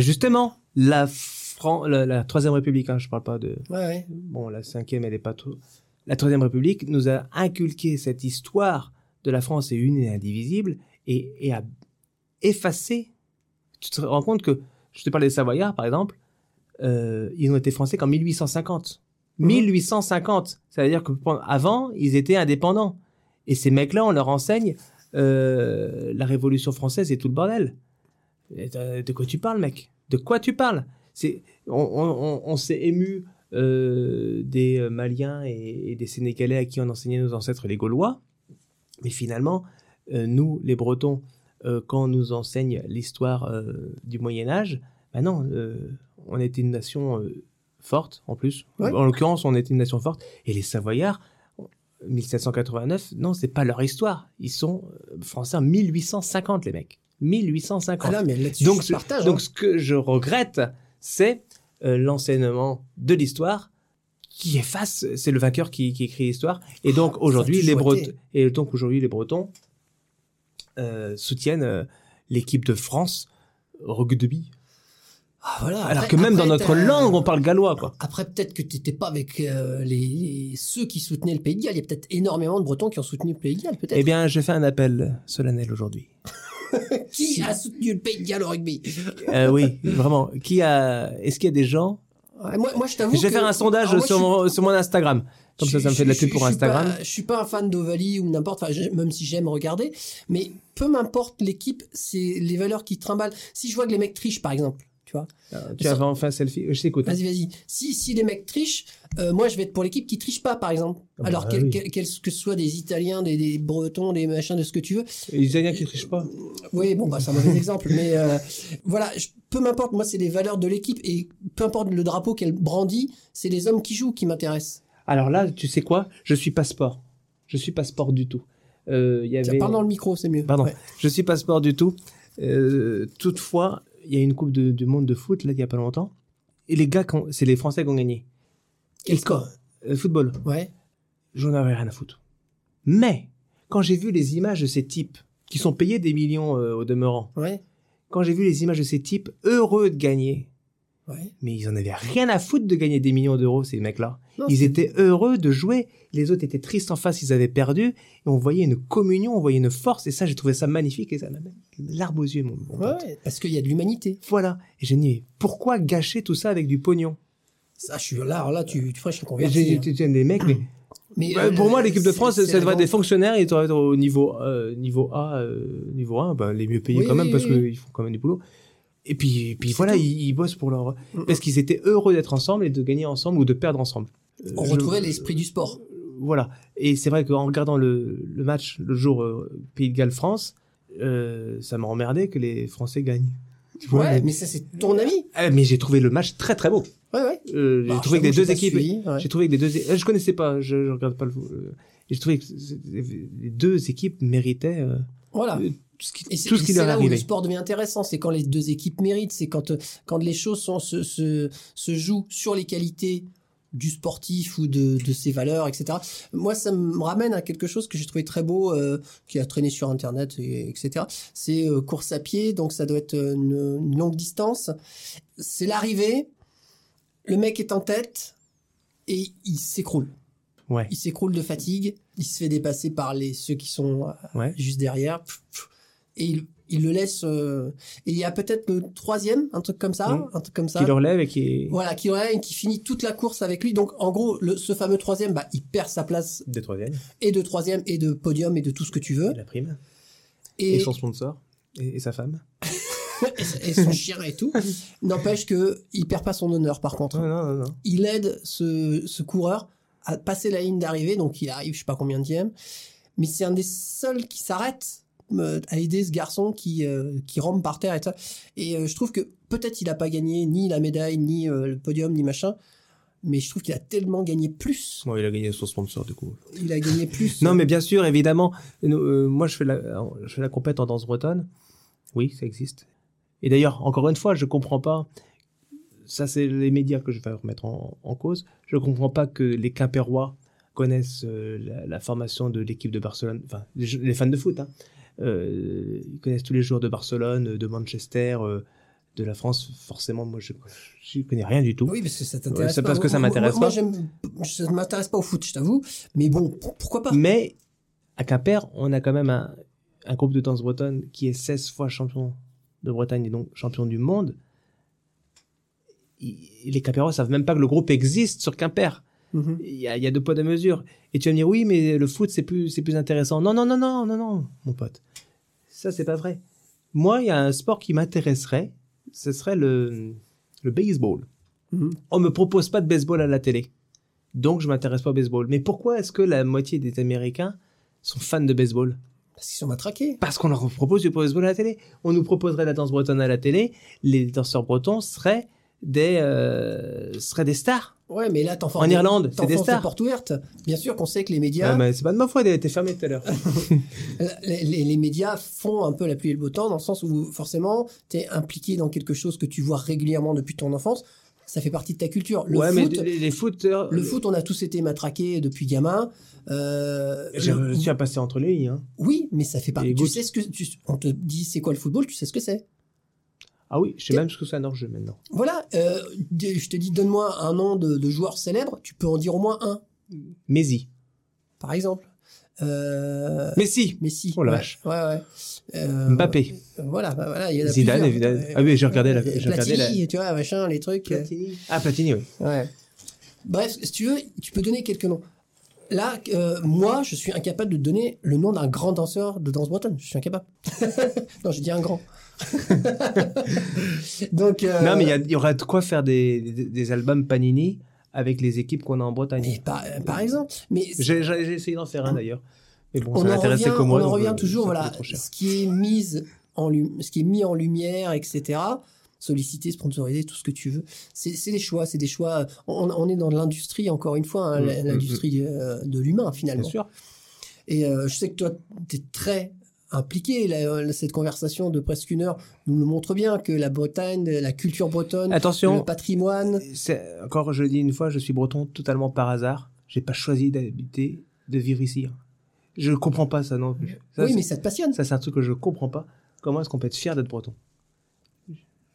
justement, la Troisième République, hein, je parle pas de... Ouais. Bon, la Cinquième, elle est pas trop... La Troisième République nous a inculqué cette histoire de la France est une et indivisible et a effacé... Tu te rends compte que, je te parle des Savoyards, par exemple, ils ont été français qu'en 1850. 1850, ça veut dire qu'avant, ils étaient indépendants. Et ces mecs-là, on leur enseigne la Révolution française et tout le bordel. De quoi tu parles, mec? De quoi tu parles? On s'est ému des Maliens et des Sénégalais à qui on enseignait nos ancêtres les Gaulois. Mais finalement, nous, les Bretons, quand on nous enseigne l'histoire du Moyen-Âge, ben non, on était une nation... forte, en plus. Ouais. En l'occurrence, on était une nation forte. Et les Savoyards, 1789, non, c'est pas leur histoire. Ils sont français en 1850, les mecs. 1850. Ah là, mais là-dessus, je partage. Donc, ce que je regrette, c'est l'enseignement de l'histoire qui efface, c'est le vainqueur qui écrit l'histoire. Et donc, aujourd'hui, les Bretons soutiennent l'équipe de France au rugby. Ah, voilà. Alors que même dans notre langue, on parle gallois, quoi. Après, peut-être que tu n'étais pas avec ceux qui soutenaient le Pays de Galles. Il y a peut-être énormément de Bretons qui ont soutenu le Pays de Galles, peut-être. Eh bien, je fais un appel solennel aujourd'hui. Qui a soutenu le Pays de Galles au rugby? Oui, vraiment. Est-ce qu'il y a des gens... Moi, je t'avoue. Je vais faire un sondage sur mon Instagram. Comme ça me fait de la pub pour Instagram. Je suis pas un fan d'Ovalie ou n'importe, même si j'aime regarder. Mais peu m'importe l'équipe, c'est les valeurs qui trimballent. Si je vois que les mecs trichent, par exemple. tu vois. Alors, tu avais enfin selfie, je sais écouter. Vas-y. Si les mecs trichent, moi je vais être pour l'équipe qui triche pas, par exemple. Alors que ce soit des Italiens, des Bretons, des machins, de ce que tu veux. Les Italiens qui trichent pas. Oui, bon bah c'est un mauvais exemple, mais voilà, peu m'importe. Moi c'est les valeurs de l'équipe et peu importe le drapeau qu'elle brandit, c'est les hommes qui jouent qui m'intéressent. Alors là, tu sais quoi ? Je suis pas sport du tout. Parle dans le micro, c'est mieux. Pardon. Ouais. Je suis pas sport du tout. Toutefois, il y a une coupe du monde de foot là il y a pas longtemps et les gars, c'est les Français qui ont gagné. Quel score ? Football. Ouais. J'en avais rien à foutre. Mais quand j'ai vu les images de ces types qui sont payés des millions au demeurant, ouais. Quand j'ai vu les images de ces types heureux de gagner, ouais. Mais ils en avaient rien à foutre de gagner des millions d'euros, ces mecs-là. Non, ils étaient heureux de jouer. Les autres étaient tristes en face, ils avaient perdu. Et on voyait une communion, on voyait une force. Et ça, j'ai trouvé ça magnifique. Et ça m'a mis larmes aux yeux, mon pote. Parce qu'il y a de l'humanité. Voilà. Et j'ai dit, pourquoi gâcher tout ça avec du pognon ? Ça, je suis là. Alors là, tu ferais, je suis converti. Tu aimes les mecs, mais... pour moi, l'équipe de France, ça devrait être des fonctionnaires. Ils doivent être au niveau A, niveau 1. Ben, les mieux payés parce qu'ils font quand même du boulot. Et puis voilà, ils bossent pour leur... Parce qu'ils étaient heureux d'être ensemble et de gagner ensemble ou de perdre ensemble. On retrouvait l'esprit du sport. Voilà. Et c'est vrai qu'en regardant le match le jour Pays de Galles-France, ça m'a emmerdé que les Français gagnent. Tu vois, mais ça, c'est ton avis. Mais j'ai trouvé le match très, très beau. Ouais. J'ai trouvé que les deux équipes... J'ai trouvé que les deux... Je connaissais pas, je regarde pas le... J'ai trouvé que les deux équipes méritaient... Voilà. Tout ce qui leur arrive. C'est là où le sport devient intéressant, c'est quand les deux équipes méritent, c'est quand les choses se jouent sur les qualités du sportif ou de ses valeurs, etc. Moi, ça me ramène à quelque chose que j'ai trouvé très beau, qui a traîné sur Internet, etc. C'est course à pied, donc ça doit être une longue distance. C'est l'arrivée, le mec est en tête et il s'écroule. Ouais. Il s'écroule de fatigue, il se fait dépasser par ceux qui sont juste derrière. Et il le laisse. Et il y a peut-être le troisième, un truc comme ça. Qui le relève et qui. Voilà, qui relève et qui finit toute la course avec lui. Donc, en gros, ce fameux troisième, il perd sa place. De troisième. Et de troisième, et de podium, et de tout ce que tu veux. Et la prime. Et son sponsor. Et sa femme. et son chien et tout. N'empêche qu'il perd pas son honneur, par contre. Non. Il aide ce coureur à passer la ligne d'arrivée, donc il arrive, je sais pas combien dixième. Mais c'est un des seuls qui s'arrête à aider ce garçon qui rampe par terre et tout ça. Et je trouve que peut-être il a pas gagné ni la médaille, ni le podium, ni machin, mais je trouve qu'il a tellement gagné plus. Ouais, il a gagné son sponsor, du coup. Il a gagné plus. Non, mais bien sûr, évidemment. Moi, je fais la compète en danse bretonne. Oui, ça existe. Et d'ailleurs, encore une fois, je comprends pas. Ça, c'est les médias que je vais remettre en cause. Je ne comprends pas que les Quimpérois connaissent la formation de l'équipe de Barcelone. Enfin, les fans de foot, hein. Ils connaissent tous les joueurs de Barcelone, de Manchester, de la France. Forcément, moi, je connais rien du tout. Oui, parce que ça t'intéresse pas. Parce que ça m'intéresse pas. Moi, je ne m'intéresse pas au foot, je t'avoue. Mais bon, pourquoi pas ? Mais à Quimper, on a quand même un groupe de danse bretonne qui est 16 fois champion de Bretagne et donc champion du monde. Les Quimpérois savent même pas que le groupe existe sur Quimper. Il y a deux poids deux mesures. Et tu vas me dire oui, mais le foot c'est plus intéressant. Non, mon pote. Ça c'est pas vrai. Moi, il y a un sport qui m'intéresserait, ce serait le baseball. On me propose pas de baseball à la télé. Donc je m'intéresse pas au baseball. Mais pourquoi est-ce que la moitié des Américains sont fans de baseball ? Parce qu'ils sont matraqués. Parce qu'on leur propose du baseball à la télé. On nous proposerait la danse bretonne à la télé, les danseurs bretons seraient des stars. Ouais, mais là, en Irlande, c'est des stars. Porte ouverte. Bien sûr qu'on sait que les médias... mais c'est pas de ma faute, elle était fermée tout à l'heure. les médias font un peu la pluie et le beau temps, dans le sens où, forcément, t'es impliqué dans quelque chose que tu vois régulièrement depuis ton enfance. Ça fait partie de ta culture. Le foot, on a tous été matraqués depuis gamin. Je suis à passer entre les i. Hein. Oui, mais ça fait partie... Tu sais ce que... On te dit, c'est quoi le football, tu sais ce que c'est. Ah oui, je sais même ce que c'est un hors-jeu maintenant. Voilà, je te dis, donne-moi un nom de joueur célèbre, tu peux en dire au moins un. Messi. Par exemple. Messi. Oh la vache. Ouais. Mbappé. Voilà, il y en a Zidane, plusieurs. Évidemment. Ah oui, j'ai regardé la... Platini, tu vois, machin, les trucs. Platini, oui. Ouais. Bref, si tu veux, tu peux donner quelques noms. Là, moi, je suis incapable de donner le nom d'un grand danseur de danse bretonne. Je suis incapable. Non, j'ai dit un grand... Donc, non, mais il y aura de quoi faire des albums Panini avec les équipes qu'on a en Bretagne. Et par exemple. Mais j'ai essayé d'en faire un d'ailleurs. Mais bon, ça n'intéressait que moi. On en revient toujours, voilà, ce qui est mis en lumière, etc. Solliciter, sponsoriser, tout ce que tu veux. C'est des choix, c'est des choix. On est dans l'industrie, encore une fois, hein, l'industrie de l'humain, finalement. Bien sûr. Et je sais que toi, tu es très impliqué. Cette conversation de presque une heure nous le montre bien, que la Bretagne, la culture bretonne, attention, le patrimoine... Encore, je le dis une fois, je suis breton totalement par hasard. Je n'ai pas choisi d'habiter, de vivre ici. Je ne comprends pas ça non plus. Ça, oui, mais ça te passionne. Ça, c'est un truc que je ne comprends pas. Comment est-ce qu'on peut être fier d'être breton?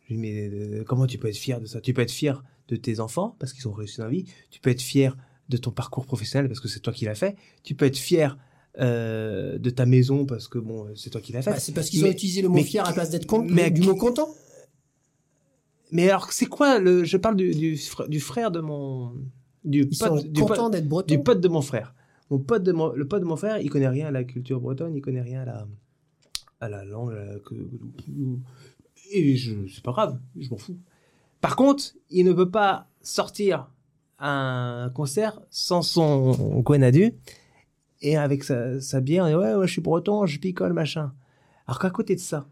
Mais comment tu peux être fier de ça? Tu peux être fier de tes enfants parce qu'ils ont réussi dans la vie. Tu peux être fier de ton parcours professionnel parce que c'est toi qui l'as fait. Tu peux être fier de ta maison parce que bon, c'est toi qui l'as fait. Bah, c'est parce qu'ils ont utilisé le mot fier à la place d'être mot content. Mais alors, c'est quoi le? Je parle du frère de mon pote de mon frère. Le pote de mon frère, il connaît rien à la culture bretonne, il connaît rien à la langue. Et c'est pas grave, je m'en fous. Par contre, il ne peut pas sortir à un concert sans son Guenadu et avec sa bière. Et ouais, je suis breton, je picole, machin. Alors qu'à côté de ça,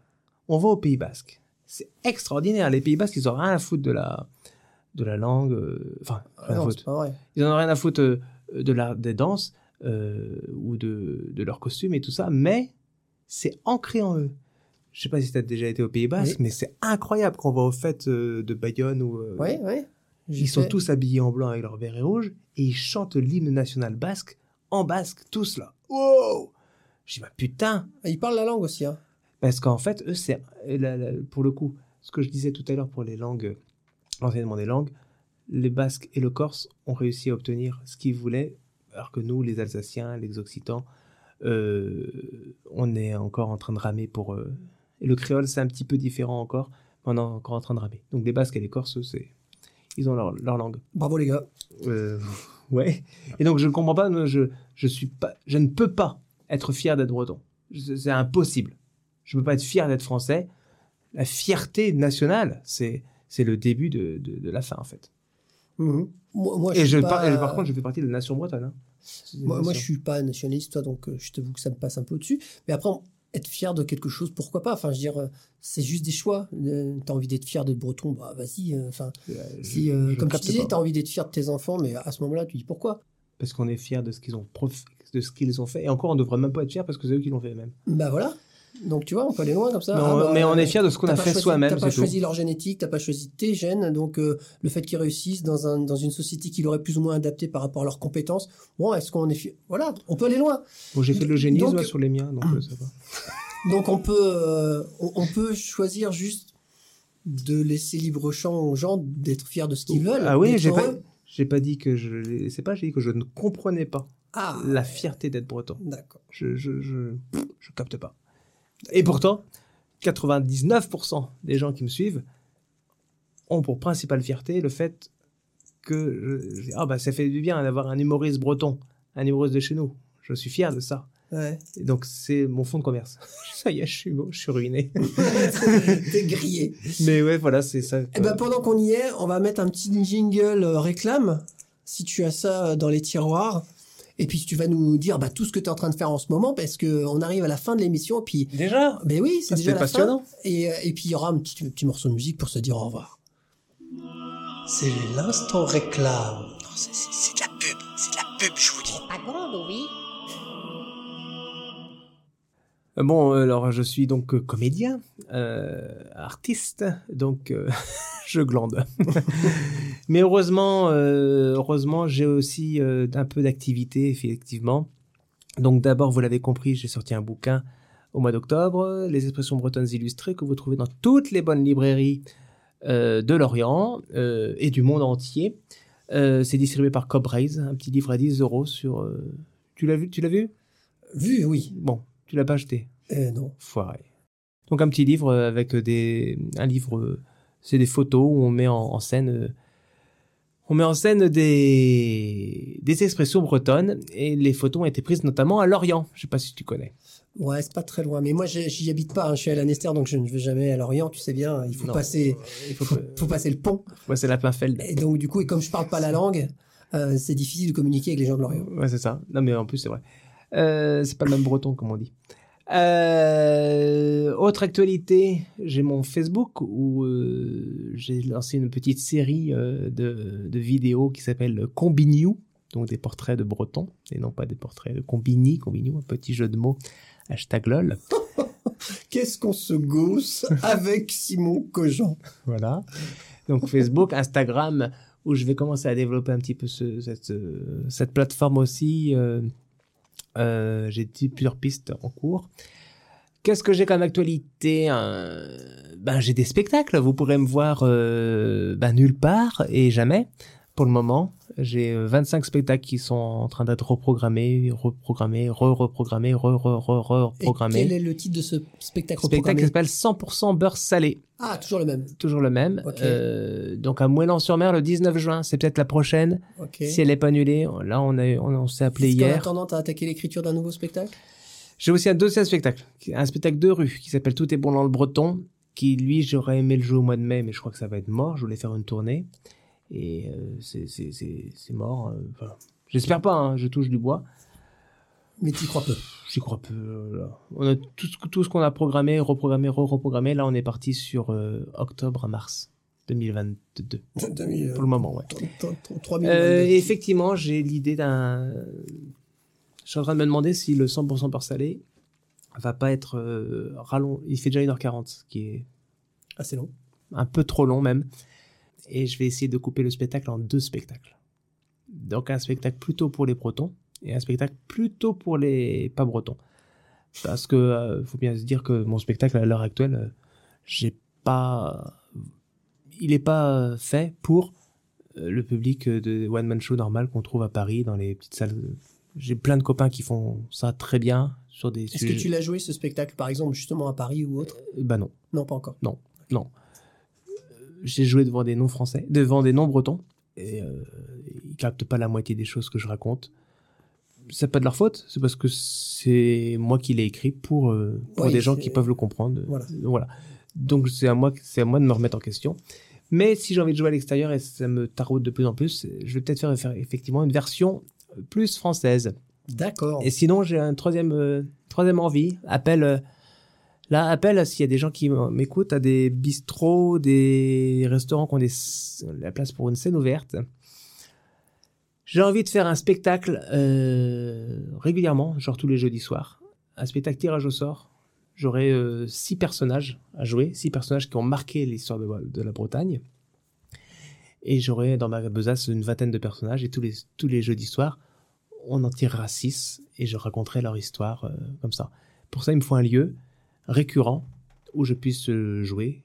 on va au Pays Basque. C'est extraordinaire. Les Pays Basques, ils n'ont rien à foutre de la langue. Enfin, rien à foutre. Ils n'ont rien à foutre des danses ou de leurs costumes et tout ça. Mais c'est ancré en eux. Je ne sais pas si tu as déjà été au Pays Basque, mais c'est incroyable quand on va aux fêtes de Bayonne. Ils sont tous habillés en blanc avec leurs bérets rouges et ils chantent l'hymne national basque en basque, tous là. Wow! Je dis, bah putain! Ils parlent la langue aussi. Hein. Parce qu'en fait, eux, c'est. Pour le coup, ce que je disais tout à l'heure pour les langues, l'enseignement des langues, les Basques et le Corse ont réussi à obtenir ce qu'ils voulaient, alors que nous, les Alsaciens, les Occitans, on est encore en train de ramer pour. Et le créole, c'est un petit peu différent encore. On est encore en train de ramer. Donc, les Basques et les Corses, ils ont leur langue. Bravo, les gars. Ouais. Et donc, je ne comprends pas. Je ne peux pas être fier d'être breton. C'est impossible. Je ne peux pas être fier d'être français. La fierté nationale, c'est le début de la fin, en fait. Mmh. Moi, par contre, je fais partie de la nation bretonne. Hein. Moi, je ne suis pas nationaliste, toi, donc je t'avoue que ça me passe un peu au-dessus. Mais après... Être fier de quelque chose, pourquoi pas? Enfin, je veux dire, c'est juste des choix. T'as envie d'être fier d'être breton, bah vas-y. Enfin, comme tu disais, t'as envie d'être fier de tes enfants, mais à ce moment-là, tu dis pourquoi? Parce qu'on est fier de ce qu'ils ont fait. Et encore, on devrait même pas être fier parce que c'est eux qui l'ont fait eux-mêmes. Bah voilà. Donc tu vois, on peut aller loin comme ça. Mais on est fier de ce qu'on a fait soi-même. T'as pas choisi leur génétique, t'as pas choisi tes gènes. Donc le fait qu'ils réussissent dans une société qui l'aurait plus ou moins adaptée par rapport à leurs compétences, bon, est-ce qu'on est fier? Voilà, on peut aller loin. Bon, j'ai fait de l'eugénisme sur les miens, donc ça va. Donc on peut choisir juste de laisser libre champ aux gens d'être fiers de ce qu'ils veulent. Ah oui, j'ai pas dit que je sais pas, j'ai dit que je ne comprenais pas la fierté d'être breton. D'accord. Je capte pas. Et pourtant, 99% des gens qui me suivent ont pour principale fierté le fait que ça fait du bien d'avoir un humoriste breton, un humoriste de chez nous. Je suis fier de ça. Ouais. Et donc, c'est mon fonds de commerce. Ça y est, je suis ruiné. T'es grillé. Mais ouais, voilà, c'est ça. Et pendant qu'on y est, on va mettre un petit jingle réclame, si tu as ça dans les tiroirs. Et puis tu vas nous dire tout ce que tu es en train de faire en ce moment, parce qu'on arrive à la fin de l'émission. Et puis, déjà? Ben oui, c'est déjà la passionnant. Fin. Et puis il y aura un petit morceau de musique pour se dire au revoir. C'est l'instant réclame. Non, c'est de la pub. C'est de la pub, je vous dis. Ah bon, oui. Bon, alors je suis donc comédien, artiste, donc je glande. Mais heureusement, j'ai aussi un peu d'activité, effectivement. Donc d'abord, vous l'avez compris, j'ai sorti un bouquin au mois d'octobre, Les expressions bretonnes illustrées, que vous trouvez dans toutes les bonnes librairies de l'Orient et du monde entier. C'est distribué par Cobraise, un petit livre à 10 € sur... Tu l'as vu ? Vu, oui. Bon. Tu l'as pas acheté? Non. Foiré. Donc un petit livre avec c'est des photos où on met en scène des des expressions bretonnes et les photos ont été prises notamment à Lorient. Je ne sais pas si tu connais. Ouais, c'est pas très loin. Mais moi, j'y habite pas. Hein. Je suis à la Nester, donc je ne vais jamais à Lorient. Tu sais bien, il faut passer le pont. Ouais, c'est la Pinfeld. Et donc, du coup, et comme je parle pas la langue, c'est difficile de communiquer avec les gens de Lorient. Ouais, c'est ça. Non, mais en plus, c'est vrai. C'est pas le même breton, comme on dit. Autre actualité, j'ai mon Facebook où j'ai lancé une petite série de vidéos qui s'appelle Combiniou, donc des portraits de Bretons et non pas des portraits de Combini. Combiniou, un petit jeu de mots, hashtag lol. Qu'est-ce qu'on se gausse avec Simon Cogent. Voilà, donc Facebook, Instagram, où je vais commencer à développer un petit peu cette plateforme aussi. J'ai dit plusieurs pistes en cours. Qu'est-ce que j'ai comme actualité? Ben, j'ai des spectacles. Vous pourrez me voir nulle part et jamais. Pour le moment, j'ai 25 spectacles qui sont en train d'être reprogrammés. Et quel est le titre de ce spectacle reprogrammé? Le spectacle s'appelle 100% beurre salé. Ah, toujours le même. Toujours le même. Okay. Donc à Moëlan-sur-Mer le 19 juin, c'est peut-être la prochaine. Okay. Si elle n'est pas annulée, là on s'est appelé hier. Est-ce qu'on a tendance à attaquer l'écriture d'un nouveau spectacle? J'ai aussi un deuxième spectacle, un spectacle de rue qui s'appelle Tout est bon dans le breton, qui lui j'aurais aimé le jouer au mois de mai, mais je crois que ça va être mort. Je voulais faire une tournée. Et c'est mort. Enfin, j'espère pas, hein, je touche du bois. Mais tu y crois peu. J'y crois peu. Là. On a tout ce qu'on a programmé, reprogrammé, reprogrammé. Là, on est parti sur octobre à mars 2022. Pour le moment, ouais. 3022. Effectivement, j'ai l'idée d'un... Je suis en train de me demander si le 100% beurre salé va pas être rallongé. Il fait déjà 1h40, ce qui est... assez long. Un peu trop long, même. Et je vais essayer de couper le spectacle en deux spectacles. Donc un spectacle plutôt pour les Bretons et un spectacle plutôt pour les pas Bretons. Parce que faut bien se dire que mon spectacle à l'heure actuelle, il est pas fait pour le public de One Man Show normal qu'on trouve à Paris dans les petites salles. J'ai plein de copains qui font ça très bien sur des sujets. Est-ce que tu l'as joué ce spectacle par exemple justement à Paris ou autre? Non. Non, pas encore. Non. J'ai joué devant des non-français, devant des non-bretons, et ils captent pas la moitié des choses que je raconte. C'est pas de leur faute, c'est parce que c'est moi qui l'ai écrit pour des gens qui peuvent le comprendre. Voilà. Donc c'est à moi de me remettre en question. Mais si j'ai envie de jouer à l'extérieur et ça me taraude de plus en plus, je vais peut-être faire effectivement une version plus française. D'accord. Et sinon j'ai un troisième envie, appel. Là, appel, s'il y a des gens qui m'écoutent, à des bistrots, des restaurants qui ont la place pour une scène ouverte. J'ai envie de faire un spectacle régulièrement, genre tous les jeudis soirs. Un spectacle tirage au sort. J'aurai 6 personnages à jouer, 6 personnages qui ont marqué l'histoire de la Bretagne. Et j'aurai dans ma besace une vingtaine de personnages. Et tous les jeudis soirs, on en tirera 6 et je raconterai leur histoire comme ça. Pour ça, il me faut un lieu récurrent où je puisse jouer,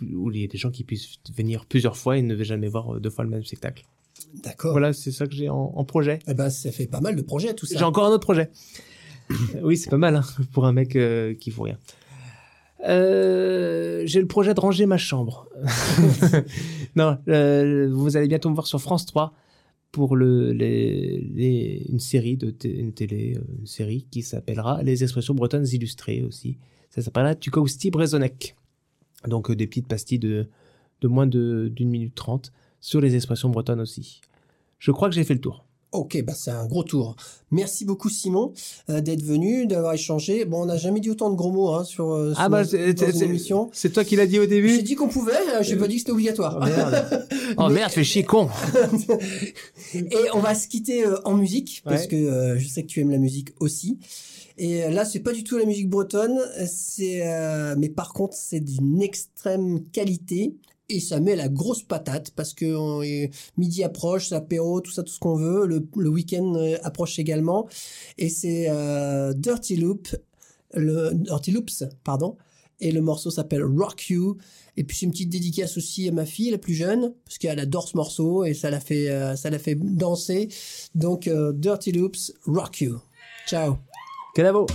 où il y a des gens qui puissent venir plusieurs fois et ne jamais voir deux fois le même spectacle. D'accord. Voilà, c'est ça que j'ai en projet. Eh ben, ça fait pas mal de projets, tout ça. J'ai encore un autre projet. Oui, c'est pas mal, hein, pour un mec qui fout rien. J'ai le projet de ranger ma chambre. Non, vous allez bientôt me voir sur France 3 pour une série qui s'appellera Les expressions bretonnes illustrées aussi. Ça s'appellera Tukaousti Brezonec. Donc des petites pastilles de moins d'une 1 minute 30 sur les expressions bretonnes aussi. Je crois que j'ai fait le tour. Ok, bah c'est un gros tour. Merci beaucoup Simon d'être venu, d'avoir échangé. Bon, on n'a jamais dit autant de gros mots hein, sur l'émission. C'est toi qui l'as dit au début. J'ai dit qu'on pouvait, j'ai pas dit que c'était obligatoire. Oh merde, fais chier con. Et on va se quitter en musique, ouais. Parce que je sais que tu aimes la musique aussi. Et là, c'est pas du tout la musique bretonne, mais par contre, c'est d'une extrême qualité. Et ça met la grosse patate parce que midi approche, apéro, tout ça, tout ce qu'on veut. Le week-end approche également. Et c'est Dirty Loops, pardon. Et le morceau s'appelle Rock You. Et puis c'est une petite dédicace aussi à ma fille, la plus jeune, parce qu'elle adore ce morceau et ça l'a fait danser. Donc Dirty Loops, Rock You. Ciao. Calabo.